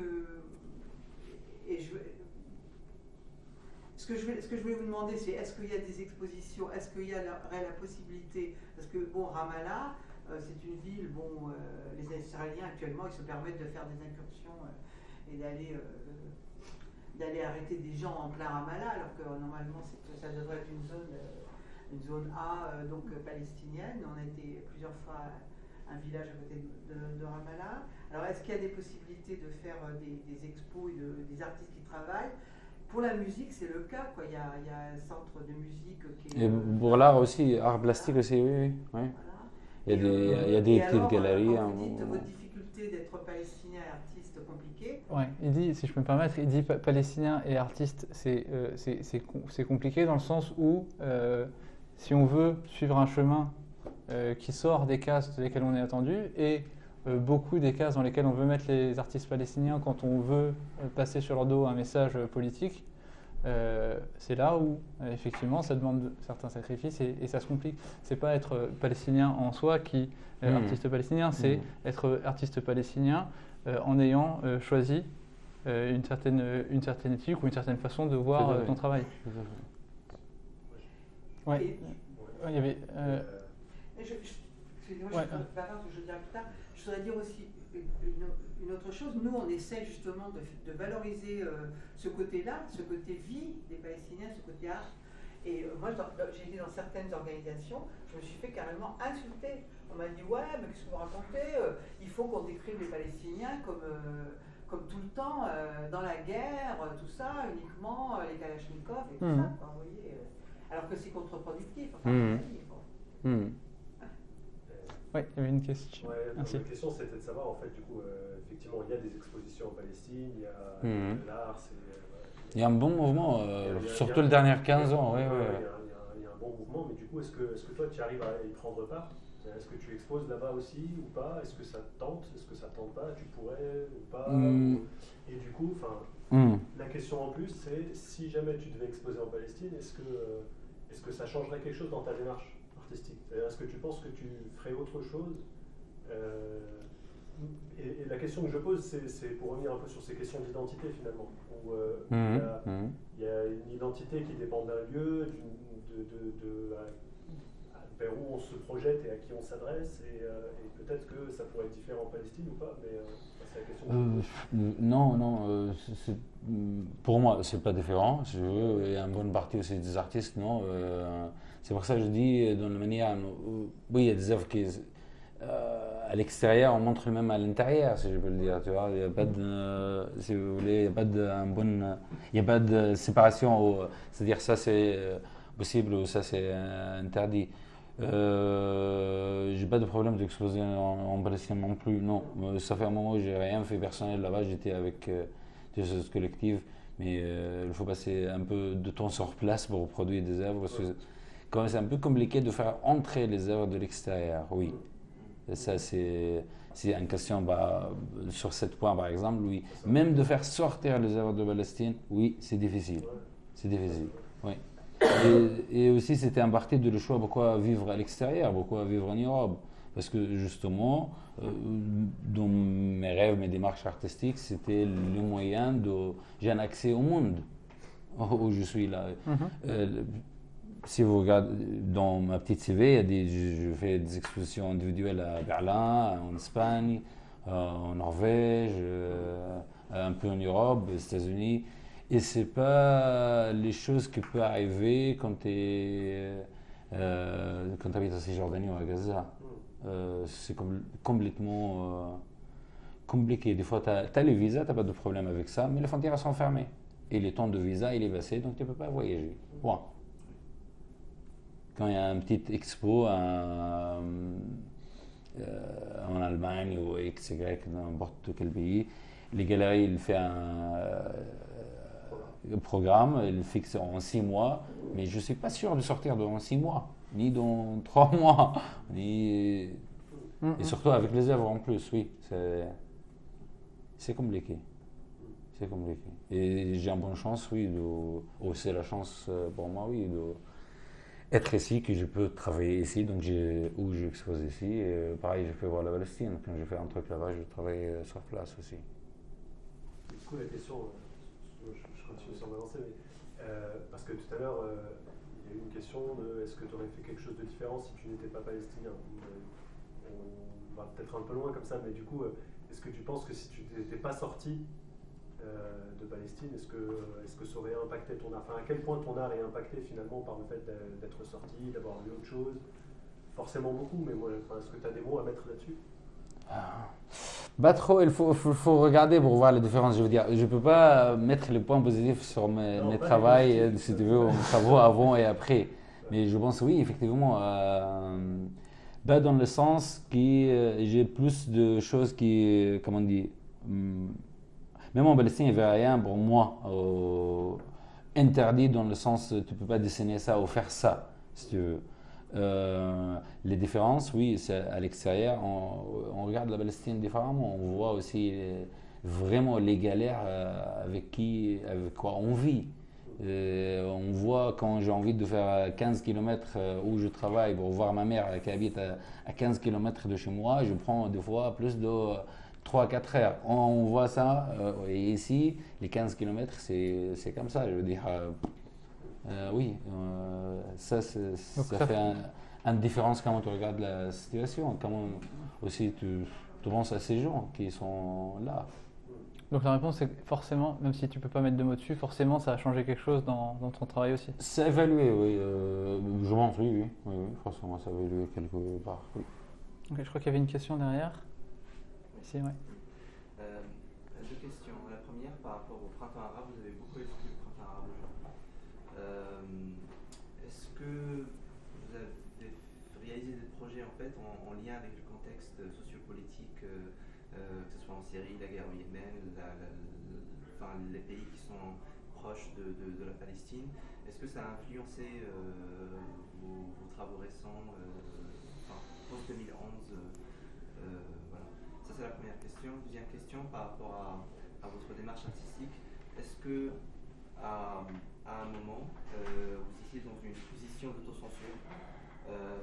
je voulais vous demander, c'est est-ce qu'il y a des expositions, est-ce qu'il y a la possibilité, parce que bon, Ramallah, c'est une ville, bon, les Israéliens actuellement, ils se permettent de faire des incursions et d'aller arrêter des gens en plein Ramallah, alors que normalement, ça devrait être une zone A, donc palestinienne. On a été plusieurs fois à un village à côté de Ramallah. Alors, est-ce qu'il y a des possibilités de faire des expos et des artistes qui travaillent? Pour la musique, c'est le cas, quoi. Il y a un centre de musique qui est... Et pour l'art aussi, art plastique aussi, oui. Voilà. Il y a des petites galeries. Vous dites votre difficulté d'être palestinien et artiste compliquée. Oui, il dit, si je peux me permettre, il dit palestinien et artiste, c'est compliqué dans le sens où, si on veut suivre un chemin qui sort des cases dans lesquelles on est attendu, et beaucoup des cases dans lesquelles on veut mettre les artistes palestiniens quand on veut passer sur leur dos un message politique, c'est là où effectivement ça demande certains sacrifices et ça se complique. C'est pas être palestinien en soi qui est artiste palestinien, c'est être artiste palestinien en ayant choisi une certaine éthique ou une certaine façon de voir ton travail. Ouais. Il y avait... Excusez-moi, je ne parle pas, je le dirai plus tard. Je voudrais dire aussi une autre chose. Nous, on essaie justement de valoriser ce côté-là, ce côté vie des Palestiniens, ce côté art. Et moi, j'ai été dans certaines organisations, je me suis fait carrément insulter. On m'a dit « Ouais, mais qu'est-ce que vous racontez Il faut qu'on décrive les Palestiniens comme tout le temps, dans la guerre, tout ça, uniquement les Kalachnikov et tout ça. » Vous voyez, alors que c'est contre-productif. Enfin, oui, il y avait une question. Ouais, donc, la question c'était de savoir, en fait, du coup, effectivement, il y a des expositions en Palestine, il y a l'art, c'est... il y a un bon mouvement, surtout les dernières 15 ans. Oui, il y a un bon mouvement, mais du coup, est-ce que toi, tu arrives à y prendre part? Est-ce que tu exposes là-bas aussi ou pas? Est-ce que ça te tente? Est-ce que ça te tente pas? Tu pourrais ou pas? Et du coup, la question en plus, c'est si jamais tu devais exposer en Palestine, est-ce que ça changerait quelque chose dans ta démarche? Est-ce que tu penses que tu ferais autre chose et la question que je pose, c'est pour revenir un peu sur ces questions d'identité finalement, où il y a une identité qui dépend d'un lieu, vers où on se projette et à qui on s'adresse, et peut-être que ça pourrait être différent en Palestine ou pas, mais c'est la question que je pose. Non, pour moi, c'est pas différent, si je veux, il y a une bonne partie aussi des artistes, non c'est pour ça que je dis, d'une manière, oui, il y a des œuvres qui, à l'extérieur, on montre même à l'intérieur, si je peux le dire, tu vois, il n'y a pas de, si vous voulez, il n'y a pas de séparation, c'est-à-dire ça c'est possible ou ça c'est interdit. J'ai pas de problème d'exposer en Palestine non plus, non, ça fait un moment où j'ai rien fait personnel là-bas, j'étais avec des choses collectives, mais il faut passer un peu de temps sur place pour produire des œuvres, parce que c'est un peu compliqué de faire entrer les œuvres de l'extérieur, oui. Et ça, c'est une question bah, sur ce point, par exemple, oui. Même de faire sortir les œuvres de Palestine, oui, c'est difficile. C'est difficile, oui. Et aussi, c'était un parti de le choix, pourquoi vivre à l'extérieur, pourquoi vivre en Europe. Parce que justement, dans mes rêves, mes démarches artistiques, c'était le moyen de... J'ai un accès au monde où je suis là. Si vous regardez dans ma petite CV, il y a je fais des expositions individuelles à Berlin, en Espagne, en Norvège, un peu en Europe, aux États-Unis. Et ce n'est pas les choses qui peuvent arriver quand tu habites à Cisjordanie ou à Gaza. C'est complètement compliqué. Des fois, tu as les visas, tu n'as pas de problème avec ça, mais les frontières sont fermées. Et les temps de visa, il est passé, donc tu ne peux pas voyager. Ouais. Quand il y a une petite expo en Allemagne ou XY, dans n'importe quel pays, les galeries, ils font un programme, ils fixent en 6 mois, mais je ne suis pas sûr de sortir dans 6 mois, ni dans 3 mois, ni... Et surtout avec les œuvres en plus, oui, c'est compliqué. C'est compliqué. Et j'ai une bonne chance, oui, c'est la chance pour moi, oui, être ici, que je peux travailler ici, donc où j'expose ici. Et pareil, je peux voir la Palestine. Quand je fais un truc là-bas, je travaille sur place aussi. Du coup, la question, je continue sans m'avancer, mais parce que tout à l'heure, il y a eu une question de est-ce que tu aurais fait quelque chose de différent si tu n'étais pas palestinien? On va peut-être un peu loin comme ça, mais du coup, est-ce que tu penses que si tu n'étais pas sorti de Palestine, est-ce que ça aurait impacté ton art? Enfin, à quel point ton art est impacté finalement par le fait d'être sorti, d'avoir vu autre chose? Forcément beaucoup, mais moi, enfin, est-ce que tu as des mots à mettre là-dessus? Pas trop, il faut regarder pour voir les différences. Je veux dire, je ne peux pas mettre les points positifs sur mes travaux, si tu veux, avant et après. Mais je pense, oui, effectivement, pas dans le sens que j'ai plus de choses qui, comment on dit, même en Palestine, il n'y avait rien pour moi interdit dans le sens tu ne peux pas dessiner ça ou faire ça, si tu veux. Les différences, oui, c'est à l'extérieur. On regarde la Palestine différemment. On voit aussi vraiment les galères avec quoi on vit. On voit quand j'ai envie de faire 15 km où je travaille pour voir ma mère qui habite à 15 km de chez moi, je prends des fois plus de... 3-4 heures, on voit ça, et ici, les 15 km, c'est comme ça, je veux dire, oui, ça, ça fait une différence quand tu regardes la situation, quand aussi tu penses à ces gens qui sont là. Donc la réponse, c'est forcément, même si tu ne peux pas mettre de mots dessus, forcément, ça a changé quelque chose dans ton travail aussi. C'est évalué, oui, je pense, oui, forcément, ça a évalué quelque part, oui. Okay, je crois qu'il y avait une question derrière. Si, ouais. 2 questions. La première, par rapport au printemps arabe, vous avez beaucoup étudié le printemps arabe. Est-ce que vous avez réalisé des projets en fait en lien avec le contexte sociopolitique, que ce soit en Syrie, la guerre au Yémen, les pays qui sont proches de la Palestine? Est-ce que ça a influencé vos travaux récents, post-2011? C'est la première question. Deuxième question par rapport à votre démarche artistique. Est-ce que à un moment, vous étiez dans une position d'autocensure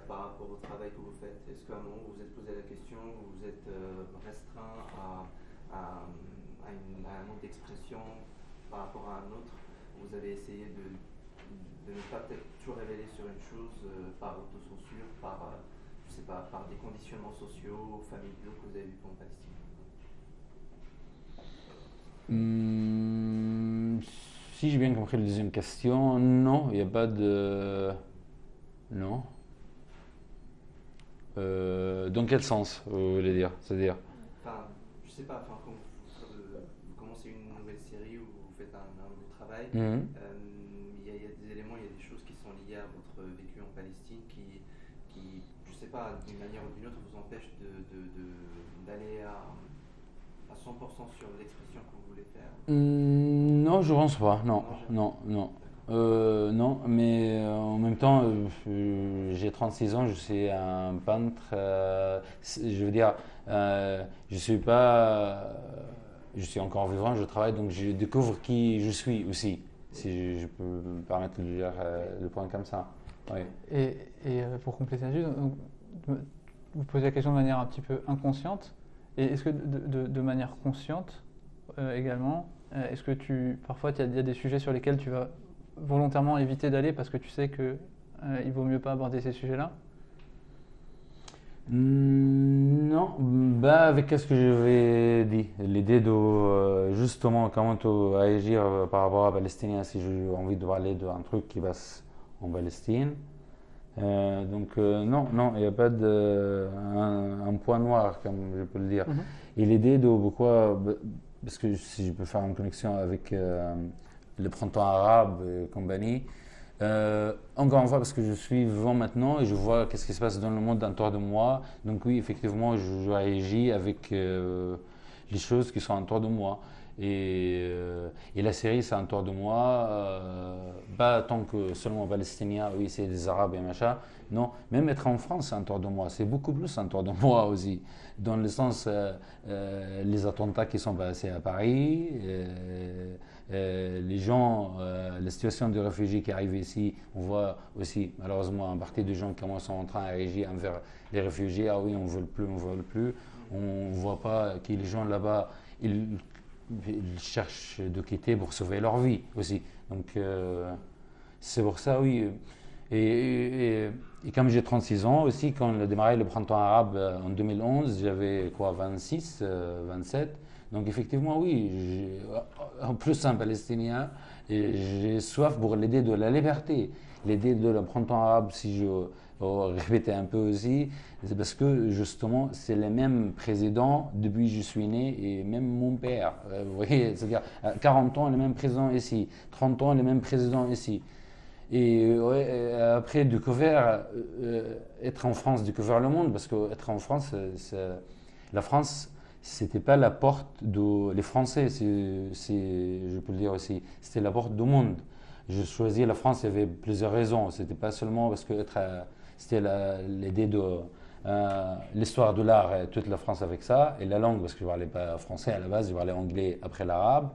par rapport au travail que vous faites? Est-ce qu'à un moment, vous vous êtes posé la question, vous vous êtes restreint à un mode d'expression par rapport à un autre? Vous avez essayé de ne pas peut-être tout révéler sur une chose par autocensure, par des conditionnements sociaux, familiaux que vous avez vus en Palestine? Si j'ai bien compris la deuxième question, non, il n'y a pas de... Non. Dans quel sens, vous voulez dire? C'est-à-dire je ne sais pas, quand vous commencez une nouvelle série ou vous faites un nouveau travail, il y a des éléments, il y a des choses qui sont liées à votre vécu en Palestine qui d'une manière ou d'une autre, vous empêche d'aller à 100% sur l'expression que vous voulez faire? Non, je pense pas. Non, mais en même temps, j'ai 36 ans, je suis un peintre. Je veux dire, je suis pas... Je suis encore vivant, je travaille, donc je découvre qui je suis aussi, si je peux me permettre de dire le point comme ça. Oui. Et pour compléter, vous posez la question de manière un petit peu inconsciente, et est-ce que de manière consciente également, est-ce que parfois il y a des sujets sur lesquels tu vas volontairement éviter d'aller parce que tu sais qu'il vaut mieux pas aborder ces sujets-là? Non, bah avec qu'est-ce que je vais dire, l'idée de justement comment agir par rapport à Palestiniens si j'ai envie de parler d'un truc qui passe en Palestine. Donc non, il n'y a pas un point noir comme je peux le dire. Et l'idée de pourquoi, parce que si je peux faire une connexion avec le printemps arabe et compagnie. Encore une fois, parce que je suis vivant maintenant et je vois qu'est-ce qui se passe dans le monde autour de moi. Donc oui, effectivement, je réagis avec les choses qui sont autour de moi. Et la Syrie, c'est autour de moi, pas tant que seulement palestinien, oui, c'est des Arabes et machin. Non, même être en France, c'est autour de moi. C'est beaucoup plus autour de moi aussi. Dans le sens, les attentats qui sont passés à Paris. Les gens, la situation des réfugiés qui arrivent ici, on voit aussi malheureusement un parti de gens qui sont en train de réagir envers les réfugiés. Ah oui, on ne veut plus. On ne voit pas que les gens là-bas, ils cherchent de quitter pour sauver leur vie aussi. Donc c'est pour ça, oui. Et comme j'ai 36 ans aussi, quand on a démarré le printemps arabe en 2011, j'avais quoi, 26, 27. Donc effectivement, oui, en plus un Palestinien, j'ai soif pour l'idée de la liberté, l'idée de le printemps arabe, si je répétais un peu aussi, c'est parce que justement, c'est le même président depuis que je suis né et même mon père, vous voyez, c'est-à-dire 40 ans, le même président ici, 30 ans, le même président ici. Et ouais, après, découvert, être en France, découvert le monde, parce qu'être en France, la France... C'était pas la porte des Français, je peux le dire aussi, c'était la porte du monde. Je choisis la France, il y avait plusieurs raisons. C'était pas seulement parce que c'était l'idée de l'histoire de l'art et toute la France avec ça, et la langue, parce que je parlais pas français à la base, je parlais anglais après l'arabe.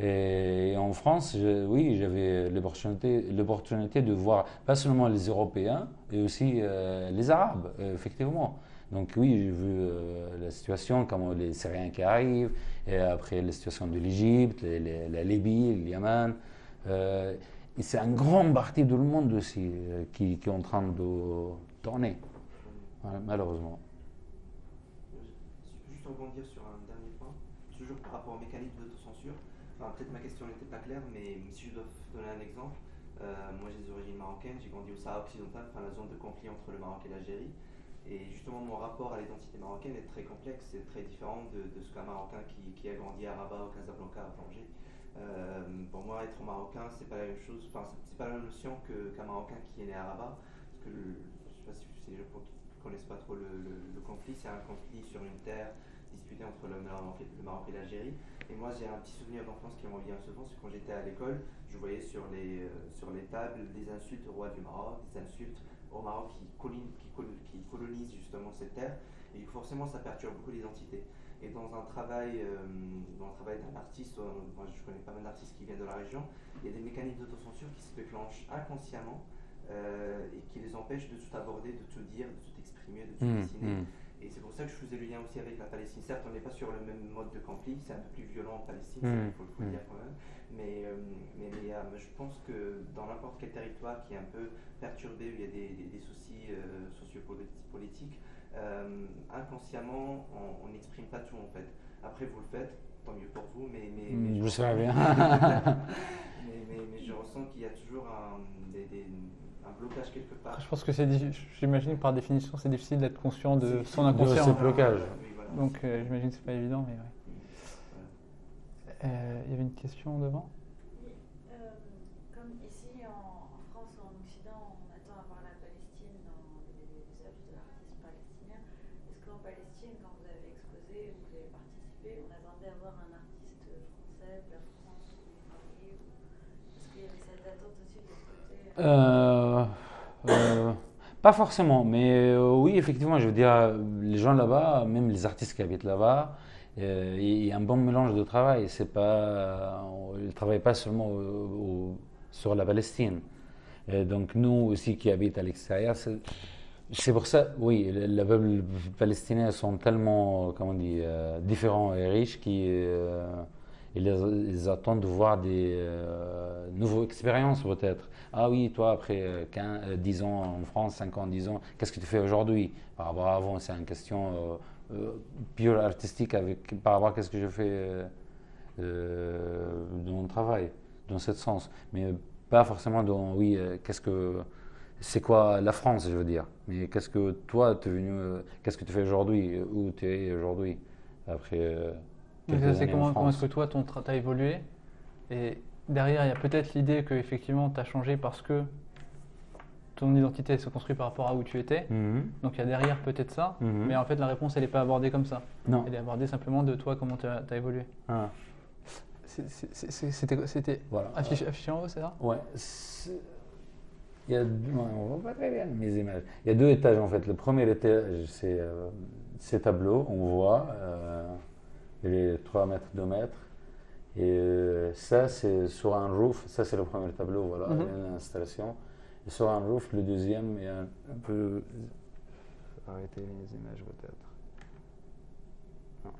Et en France, oui, j'avais l'opportunité de voir pas seulement les Européens, mais aussi les Arabes, effectivement. Donc oui, j'ai vu la situation, comment les Syriens qui arrivent, et après la situation de l'Égypte, la Libye, le Yémen. C'est une grande partie du monde aussi qui est en train de tourner, voilà, malheureusement. Juste rebondir sur un dernier point, toujours par rapport aux mécanismes d'autocensure. Enfin, peut-être ma question n'était pas claire, mais si je dois donner un exemple, moi j'ai des origines marocaines, j'ai grandi au Sahara occidental, enfin la zone de conflit entre le Maroc et l'Algérie. Et justement, mon rapport à l'identité marocaine est très complexe, c'est très différent de ce qu'un Marocain qui a grandi à Rabat, au Casablanca, à Tanger. Pour moi, être Marocain, c'est pas la même chose, enfin, c'est pas la même notion qu'un Marocain qui est né à Rabat. Parce que je ne sais pas si les gens ne connaissent pas trop le conflit, c'est un conflit sur une terre disputé entre le Maroc et l'Algérie. Et moi, j'ai un petit souvenir d'enfance qui me revient souvent, c'est quand j'étais à l'école, je voyais sur les tables des insultes au roi du Maroc, des insultes au Maroc qui colonise justement cette terre, et forcément ça perturbe beaucoup l'identité. Et dans un travail d'un artiste, moi je connais pas mal d'artistes qui viennent de la région, il y a des mécanismes d'autocensure qui se déclenchent inconsciemment et qui les empêchent de tout aborder, de tout dire, de tout exprimer, de tout dessiner. Et c'est pour ça que je faisais le lien aussi avec la Palestine. Certes, on n'est pas sur le même mode de conflit, c'est un peu plus violent en Palestine, il faut le dire quand même. Mais je pense que dans n'importe quel territoire qui est un peu perturbé, où il y a des soucis sociopolitiques, inconsciemment, on n'exprime pas tout en fait. Après, vous le faites, tant mieux pour vous, mais je sais bien. mais je ressens qu'il y a toujours un blocage quelque part. Je pense que j'imagine que par définition, c'est difficile d'être conscient de son inconscient. De ce blocage. Donc j'imagine que c'est pas évident, mais oui. Il y avait une question devant ? Oui. Comme ici en France ou en Occident, on attend à voir la Palestine dans les œuvres de l'artiste palestinien. Est-ce qu'en Palestine, quand vous avez exposé ou vous avez participé, on attendait à voir un artiste français, de la France ou du Paris ou... Est-ce qu'il y avait cette attente aussi de ce côté pas forcément, mais oui, effectivement, je veux dire, les gens là-bas, même les artistes qui habitent là-bas, il y a un bon mélange de travail. C'est pas, ils ne travaillent pas seulement sur la Palestine. Et donc nous aussi qui habitons à l'extérieur, C'est pour ça, oui, les peuples palestiniens sont tellement, comment on dit, différents et riches qu'ils ils attendent de voir des nouvelles expériences peut-être. Ah oui, toi, après 15, 10 ans en France, 5 ans, 10 ans, qu'est-ce que tu fais aujourd'hui? Par rapport à avant, c'est une question pure artistique avec, par rapport à qu'est-ce que je fais de mon travail, dans ce sens. Mais pas forcément dans, oui, qu'est-ce que... C'est quoi la France, je veux dire. Mais qu'est-ce que toi, tu es venu, qu'est-ce que tu fais aujourd'hui, où tu es aujourd'hui, après comment est-ce que toi, tu as évolué? Et derrière, il y a peut-être l'idée que effectivement, tu as changé parce que ton identité se construit par rapport à où tu étais. Donc il y a derrière peut-être ça, mais en fait, la réponse, elle n'est pas abordée comme ça. Non. Elle est abordée simplement de toi, comment tu as évolué. Ah. C'était voilà. Affiché en haut, c'est ça? Ouais. Il y a, on voit pas très bien mes images. Il y a deux étages en fait. Le premier étage, c'est ces tableaux, on voit, les 3 mètres, 2 mètres. Et ça, c'est sur un roof. Ça, c'est le premier tableau, voilà, l'installation. Et sur un roof, le deuxième, il y a un peu. Arrêtez mes images peut-être. Non,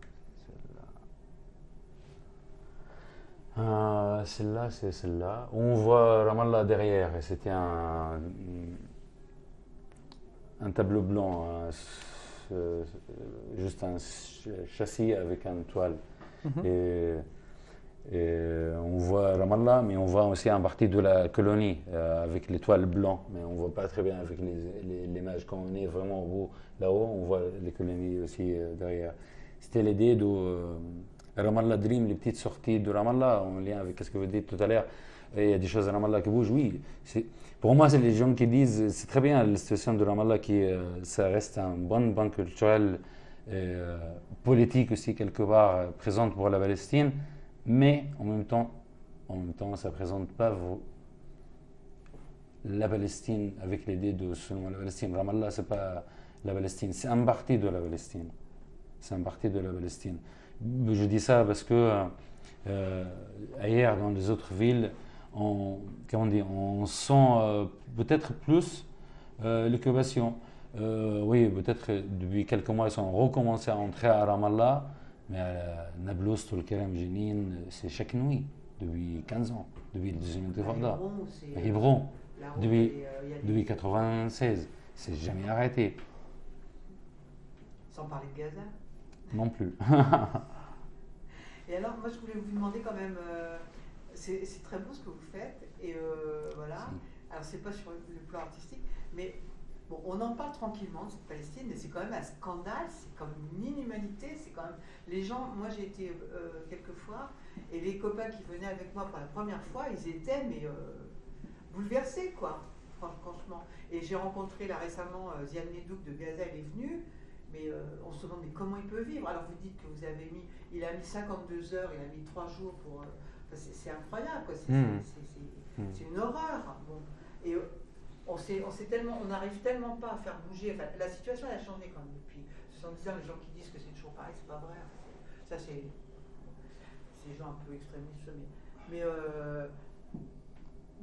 celle-là. Celle-là, c'est celle-là. On voit Ramallah derrière, et c'était un tableau blanc, juste un châssis avec une toile. Et on voit Ramallah, mais on voit aussi un parti de la colonie avec les toiles blancs, mais on ne voit pas très bien avec l'image. Quand on est vraiment là-haut, on voit les colonies aussi derrière. C'était l'idée de... Ramallah Dream, les petites sorties de Ramallah, en lien avec ce que vous dites tout à l'heure, il y a des choses à Ramallah qui bougent, oui. Pour moi, c'est les gens qui disent, c'est très bien la situation de Ramallah, qui, ça reste un bon banc culturel, politique aussi quelque part, présente pour la Palestine, mais en même temps ça ne présente pas la Palestine avec l'idée de seulement la Palestine. Ramallah, ce n'est pas la Palestine, c'est un parti de la Palestine. C'est un parti de la Palestine. Je dis ça parce que ailleurs, dans les autres villes, on sent peut-être plus l'occupation. Oui, peut-être depuis quelques mois, ils ont recommencé à entrer à Ramallah, mais à Nablus, Tulkarem, Jenin, c'est chaque nuit, depuis 15 ans, depuis le deuxième intifada. Hébron, depuis 1996, c'est jamais arrêté. Sans parler de Gaza ? Non plus. Et alors, moi, je voulais vous demander quand même, c'est très beau ce que vous faites, et voilà, alors c'est pas sur le plan artistique, mais bon, on en parle tranquillement de cette Palestine, mais c'est quand même un scandale, c'est comme une inhumanité, c'est quand même, les gens, moi j'ai été quelques fois, et les copains qui venaient avec moi pour la première fois, ils étaient, mais bouleversés, quoi, franchement. Et j'ai rencontré, là, récemment, Ziad Medoukh de Gaza, elle est venue, mais on se demande mais comment il peut vivre. Alors vous dites que vous avez mis, il a mis 52 heures, il a mis 3 jours pour... c'est incroyable, quoi. C'est une horreur. Bon. Et on n'arrive tellement pas à faire bouger. Enfin, la situation elle a changé quand même depuis 70 ans. Les gens qui disent que c'est toujours pareil, c'est pas vrai. Ça c'est des gens un peu extrémistes.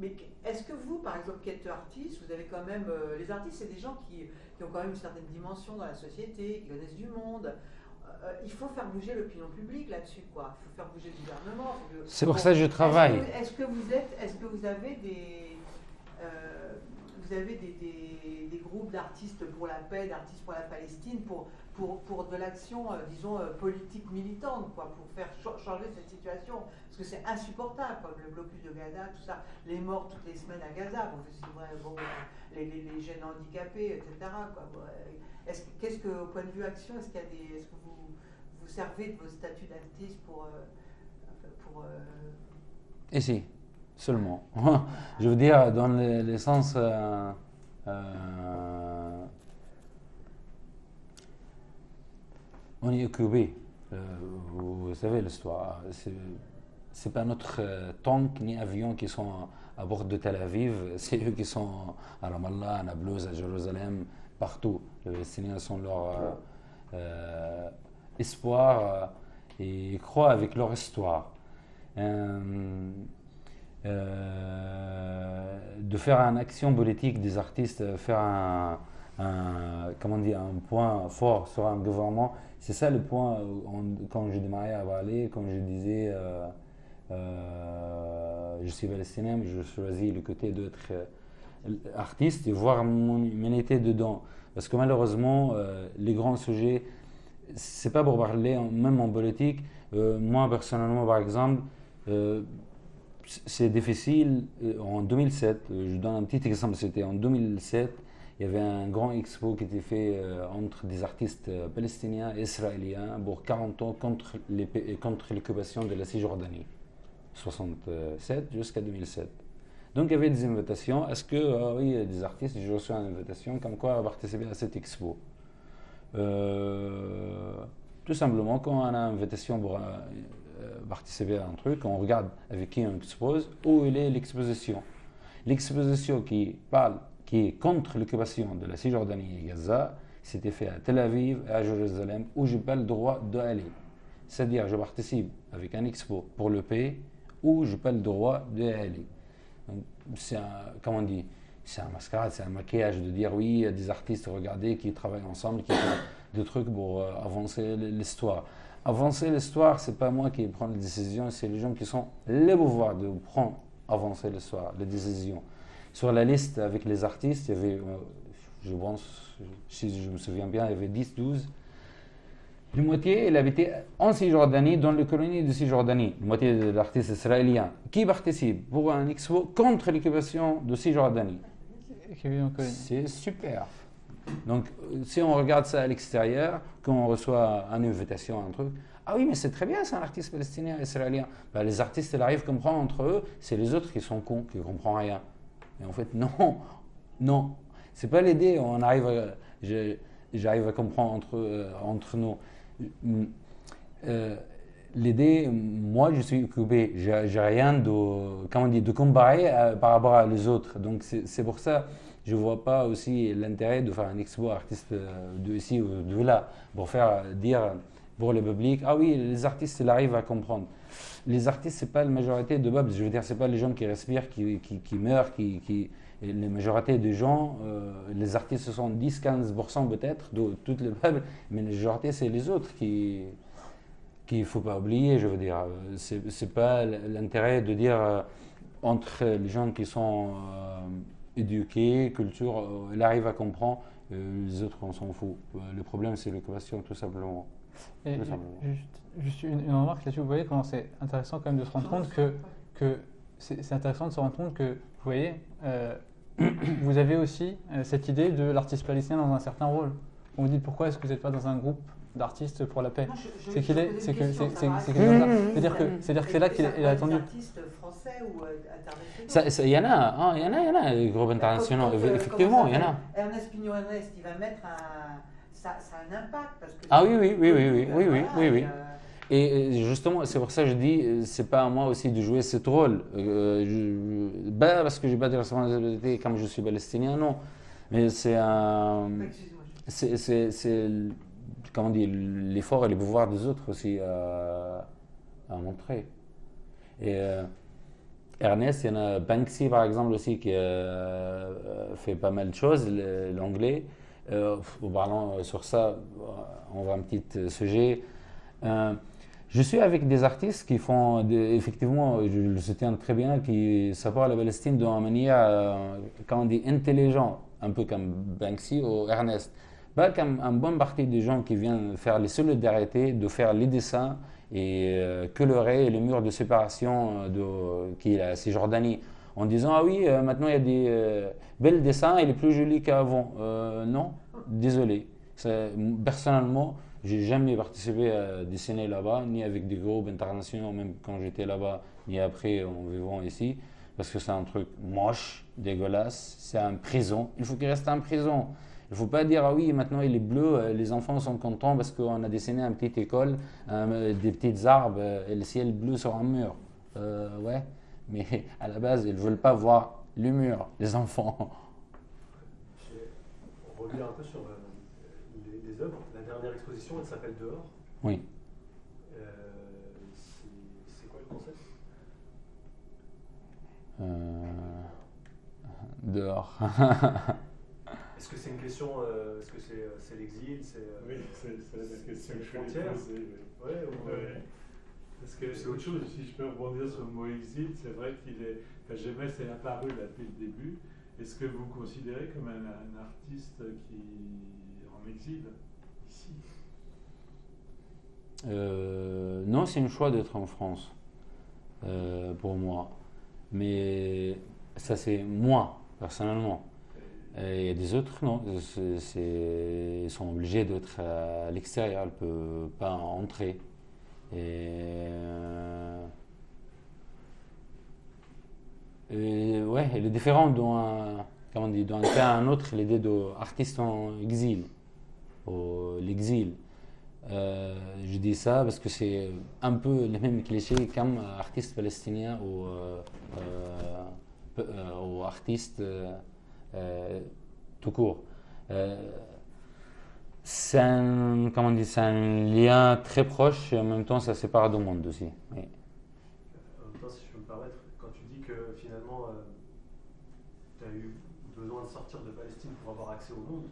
Mais est-ce que vous, par exemple, qui êtes artiste, vous avez quand même... les artistes, c'est des gens qui ont quand même une certaine dimension dans la société, qui connaissent du monde. Il faut faire bouger l'opinion publique là-dessus, quoi. Il faut faire bouger le gouvernement. C'est pour ça que je travaille. Est-ce que vous avez des groupes d'artistes pour la paix, d'artistes pour la Palestine, pour de l'action, disons, politique militante, quoi, pour faire changer cette situation? Parce que c'est insupportable, comme le blocus de Gaza, tout ça, les morts toutes les semaines à Gaza, bon, c'est vrai, bon, les jeunes handicapés, etc. Qu'est-ce que, au point de vue action, est-ce que vous servez de vos statuts d'artiste pour Ici, seulement. Je veux dire, dans les sens... on est occupé, vous savez l'histoire, c'est pas notre tank ni avion qui sont à bord de Tel Aviv, c'est eux qui sont à Ramallah, à Nablus, à Jérusalem, partout. Les Palestiniens sont leur espoir et ils croient avec leur histoire. De faire une action politique des artistes, faire un un point fort sur un gouvernement. C'est ça le point, quand je démarrais à parler, comme je disais, je suis palestinien, je choisis le côté d'être artiste et voir mon humanité dedans. Parce que malheureusement, les grands sujets, c'est pas pour parler, même en politique. Moi, personnellement, par exemple, c'est difficile. En 2007, je donne un petit exemple, c'était en 2007, il y avait un grand expo qui était fait entre des artistes palestiniens et israéliens pour 40 ans contre l'occupation de la Cisjordanie, 67 jusqu'à 2007. Donc il y avait des invitations. Est-ce que, oui, des artistes, j'ai reçu une invitation comme quoi à participer à cette expo. Tout simplement, quand on a une invitation pour participer à un truc, on regarde avec qui on expose, où il est l'exposition. L'exposition qui est contre l'occupation de la Cisjordanie et Gaza, c'était fait à Tel Aviv et à Jérusalem, où je n'ai pas le droit d'aller. C'est-à-dire, je participe avec un expo pour le pays, où je n'ai pas le droit d'aller. C'est un, comment on dit, c'est un mascarade, c'est un maquillage de dire oui, il y a des artistes, regardez, qui travaillent ensemble, qui font des trucs pour avancer l'histoire. Avancer l'histoire, c'est pas moi qui prends les décisions, c'est les gens qui sont les pouvoirs de prendre, avancer l'histoire, les décisions. Sur la liste avec les artistes, il y avait, je pense, si je me souviens bien, il y avait 10, 12. La moitié, elle habitait en Cisjordanie, dans les colonies de Cisjordanie. La moitié de l'artiste israélien qui participe pour un expo contre l'occupation de Cisjordanie. C'est super. Donc, si on regarde ça à l'extérieur, quand on reçoit une invitation, un truc, ah oui, mais c'est très bien, c'est un artiste palestinien, israélien. Ben, les artistes, ils arrivent à comprendre entre eux, c'est les autres qui sont cons, qui ne comprennent rien. Mais en fait, non, non. C'est pas l'idée, on arrive à... J'arrive à comprendre entre nous. L'idée, moi je suis occupé, j'ai rien de, comment on dit, de comparer par rapport à les autres. Donc c'est pour ça je ne vois pas aussi l'intérêt de faire un expo artiste de ici ou de là, pour faire dire pour le public, ah oui, les artistes ils arrivent à comprendre. Les artistes, c'est pas la majorité de peuple, je veux dire, c'est pas les gens qui respirent, qui meurent, la majorité des gens, les artistes, ce sont 10-15% peut-être de tout le peuple, mais la majorité, c'est les autres qu'il ne faut pas oublier, je veux dire. Ce n'est pas l'intérêt de dire entre les gens qui sont éduqués, culture, ils arrivent à comprendre, les autres, on s'en fout. Le problème, c'est l'occupation, tout simplement. Et tout simplement. Juste une remarque là-dessus, vous voyez comment c'est intéressant quand même de se rendre compte que c'est intéressant de se rendre compte que, vous voyez, vous avez aussi cette idée de l'artiste palestinien dans un certain rôle. On vous dit pourquoi est-ce que vous n'êtes pas dans un groupe d'artistes pour la paix. C'est qu'il est, c'est que, c'est-à-dire que c'est là qu'il est attendu. Artistes français ou internationaux. Il y en a, les groupes internationaux. Effectivement, il y en a. Ernest, il va mettre un, ça a un impact parce que. Ah oui. Et justement, c'est pour ça que je dis, c'est pas à moi aussi de jouer ce rôle. Bah, parce que j'ai pas de responsabilité comme je suis palestinien, non. Mais c'est un... C'est comment dire, l'effort et le pouvoir des autres aussi à montrer. Et Ernest, il y en a Banksy par exemple aussi qui fait pas mal de choses, l'anglais. En parlant sur ça, on va un petit sujet. Je suis avec des artistes qui font, effectivement, je le soutiens très bien, qui supportent la Palestine d'une manière, quand on dit, intelligente, un peu comme Banksy ou Ernest. Pas comme une bonne partie des gens qui viennent faire les solidarités, de faire les dessins et colorer les murs de séparation qui est la Cisjordanie, en disant, ah oui, maintenant il y a des belles dessins, il est plus joli qu'avant. Non, désolé. Personnellement, j'ai jamais participé à dessiner là-bas, ni avec des groupes internationaux, même quand j'étais là-bas, ni après en vivant ici, parce que c'est un truc moche, dégueulasse, c'est un prison. Il faut qu'il reste en prison. Il ne faut pas dire, ah oui, maintenant il est bleu, les enfants sont contents parce qu'on a dessiné une petite école, des petites arbres, et le ciel bleu sur un mur. Ouais, mais à la base, ils ne veulent pas voir le mur, les enfants. On revient un peu sur... les œuvres. La dernière exposition, elle s'appelle Dehors. Oui. C'est quoi le concept ? Dehors. Est-ce que c'est une question, est-ce que c'est l'exil, oui, c'est la question que je voulais poser. Oui. Ouais, ouais. Parce que c'est autre chose, si je peux rebondir sur le mot exil, c'est vrai qu'il est... Enfin, jamais c'est apparu là depuis le début. Est-ce que vous considérez comme un artiste qui en exil, ici? Non, c'est un choix d'être en France, pour moi. Mais ça, c'est moi, personnellement. Il y a des autres, non, ils sont obligés d'être à l'extérieur, ils ne peuvent pas entrer. Et ouais, elle est différente d'un cas à un autre, l'idée d'artiste en exil, ou l'exil. Je dis ça parce que c'est un peu le même cliché comme artiste palestinien ou artiste... tout court. C'est un lien très proche et en même temps ça sépare deux mondes aussi. Oui. En même temps, si je peux me permettre, quand tu dis que finalement tu as eu besoin de sortir de Palestine pour avoir accès au monde,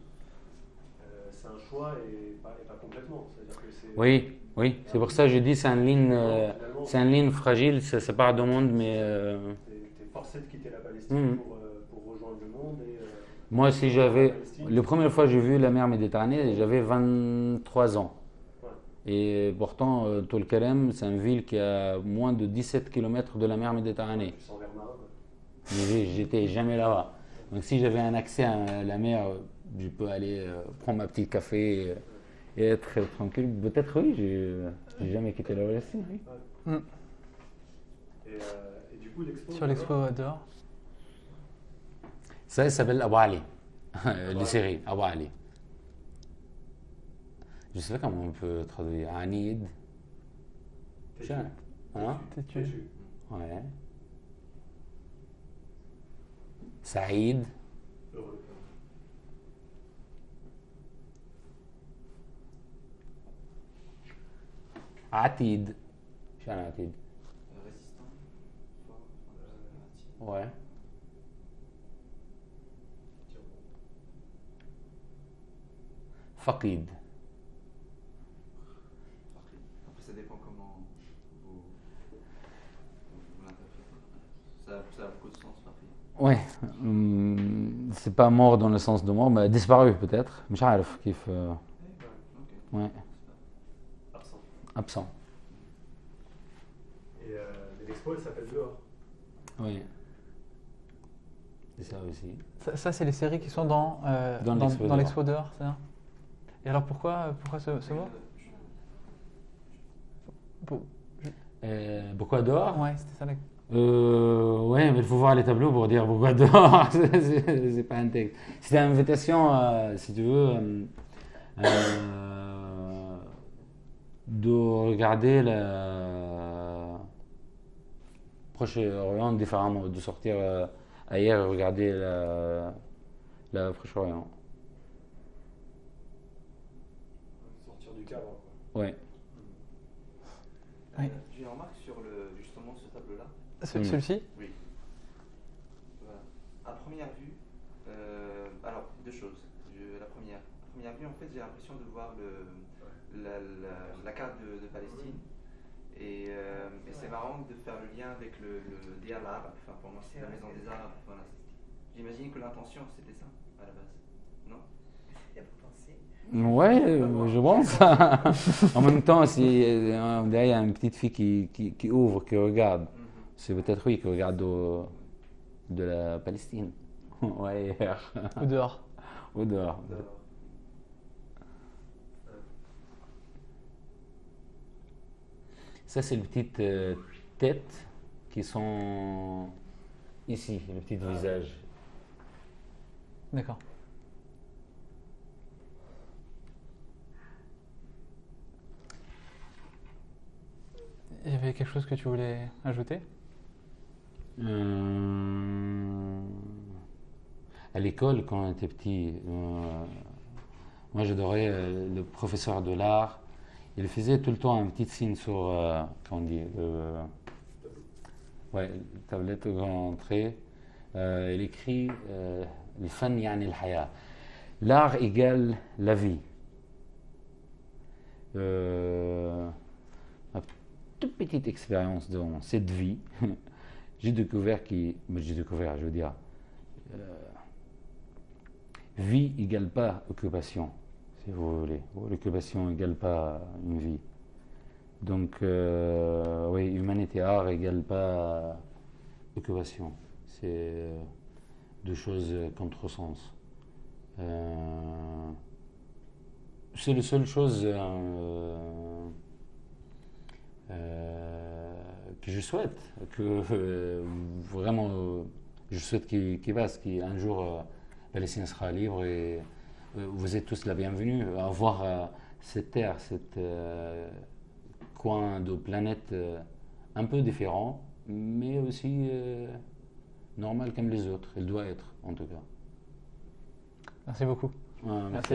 c'est un choix et pas complètement. C'est-à-dire que c'est, oui, oui, c'est pour ça que je dis c'est une ligne fragile, ça sépare deux mondes, mais. Tu es forcé de quitter la Palestine pour rejoindre le monde. Moi, si j'avais. La première fois que j'ai vu la mer Méditerranée, j'avais 23 ans. Ouais. Et pourtant, Tulkarem, c'est une ville qui a moins de 17 km de la mer Méditerranée. Mais j'étais jamais là-bas. Donc, si j'avais un accès à la mer, je peux aller prendre ma petite café et être tranquille. Peut-être, oui, j'ai jamais quitté la Palestine. Oui. Ouais. Mm. Et du coup, l'expo. Sur l'expo à Dehors. Ça s'appelle Abou Ali, les séries, Abou Ali. Je ne sais pas comment on peut traduire. Anid. Têtu. Ouais. Saïd. Heureux. Atid. Atid. Résistant. Ouais. Faqid. Après, ça dépend comment vous l'interprétez. Ça a beaucoup de sens, Faqid. Oui, c'est pas mort dans le sens de mort, mais disparu peut-être. Je ne sais pas kif. Ouais. Absent. Absent. Et l'expo, elle s'appelle Dehors. Oui. C'est ça aussi. Ça c'est les séries qui sont dans l'expo Dehors, c'est ça? Et alors pourquoi ce mot? Pourquoi Dehors? Ouais, c'était ça la... ouais, mais il faut voir les tableaux pour dire pourquoi Dehors. C'est pas un texte. C'était une invitation, si tu veux, de regarder le Proche-Orient différemment, de sortir ailleurs et regarder le Proche-Orient. Ouais. Oui. J'ai une remarque sur justement ce tableau-là. Celui-ci ? Oui. Voilà. À première vue, alors deux choses. À première vue, en fait, j'ai l'impression de voir la carte de Palestine. Et c'est marrant de faire le lien avec le Diyar arabe. Enfin, pour moi, c'est la maison des Arabes. Voilà. J'imagine que l'intention, c'était ça, à la base. Non ? Ouais, je pense. En même temps, derrière, il y a une petite fille qui ouvre, qui regarde. C'est peut-être oui, qui regarde de la Palestine. Ouais. Ou dehors. Ou dehors. Ça, c'est les petites têtes qui sont ici, les petits visages. D'accord. Il y avait quelque chose que tu voulais ajouter? À l'école, quand on était petit, moi j'adorais le professeur de l'art. Il faisait tout le temps un petit signe sur, comment on dit, tablette de l'entrée. Il écrit « le fan yani al-haya ». L'art égale la vie. Ma toute petite expérience dans cette vie, j'ai découvert qui, je veux dire, vie égale pas occupation, si vous voulez. L'occupation égale pas une vie. Donc, oui, humanité, art égale pas occupation. C'est deux choses contresens. C'est la seule chose que je souhaite, que vraiment je souhaite qu'il passe, qu'un jour Palestine sera libre et vous êtes tous la bienvenue à voir cette terre, cette coin de planète un peu différent, mais aussi normal comme les autres. Elle doit être, en tout cas. Merci beaucoup. Merci.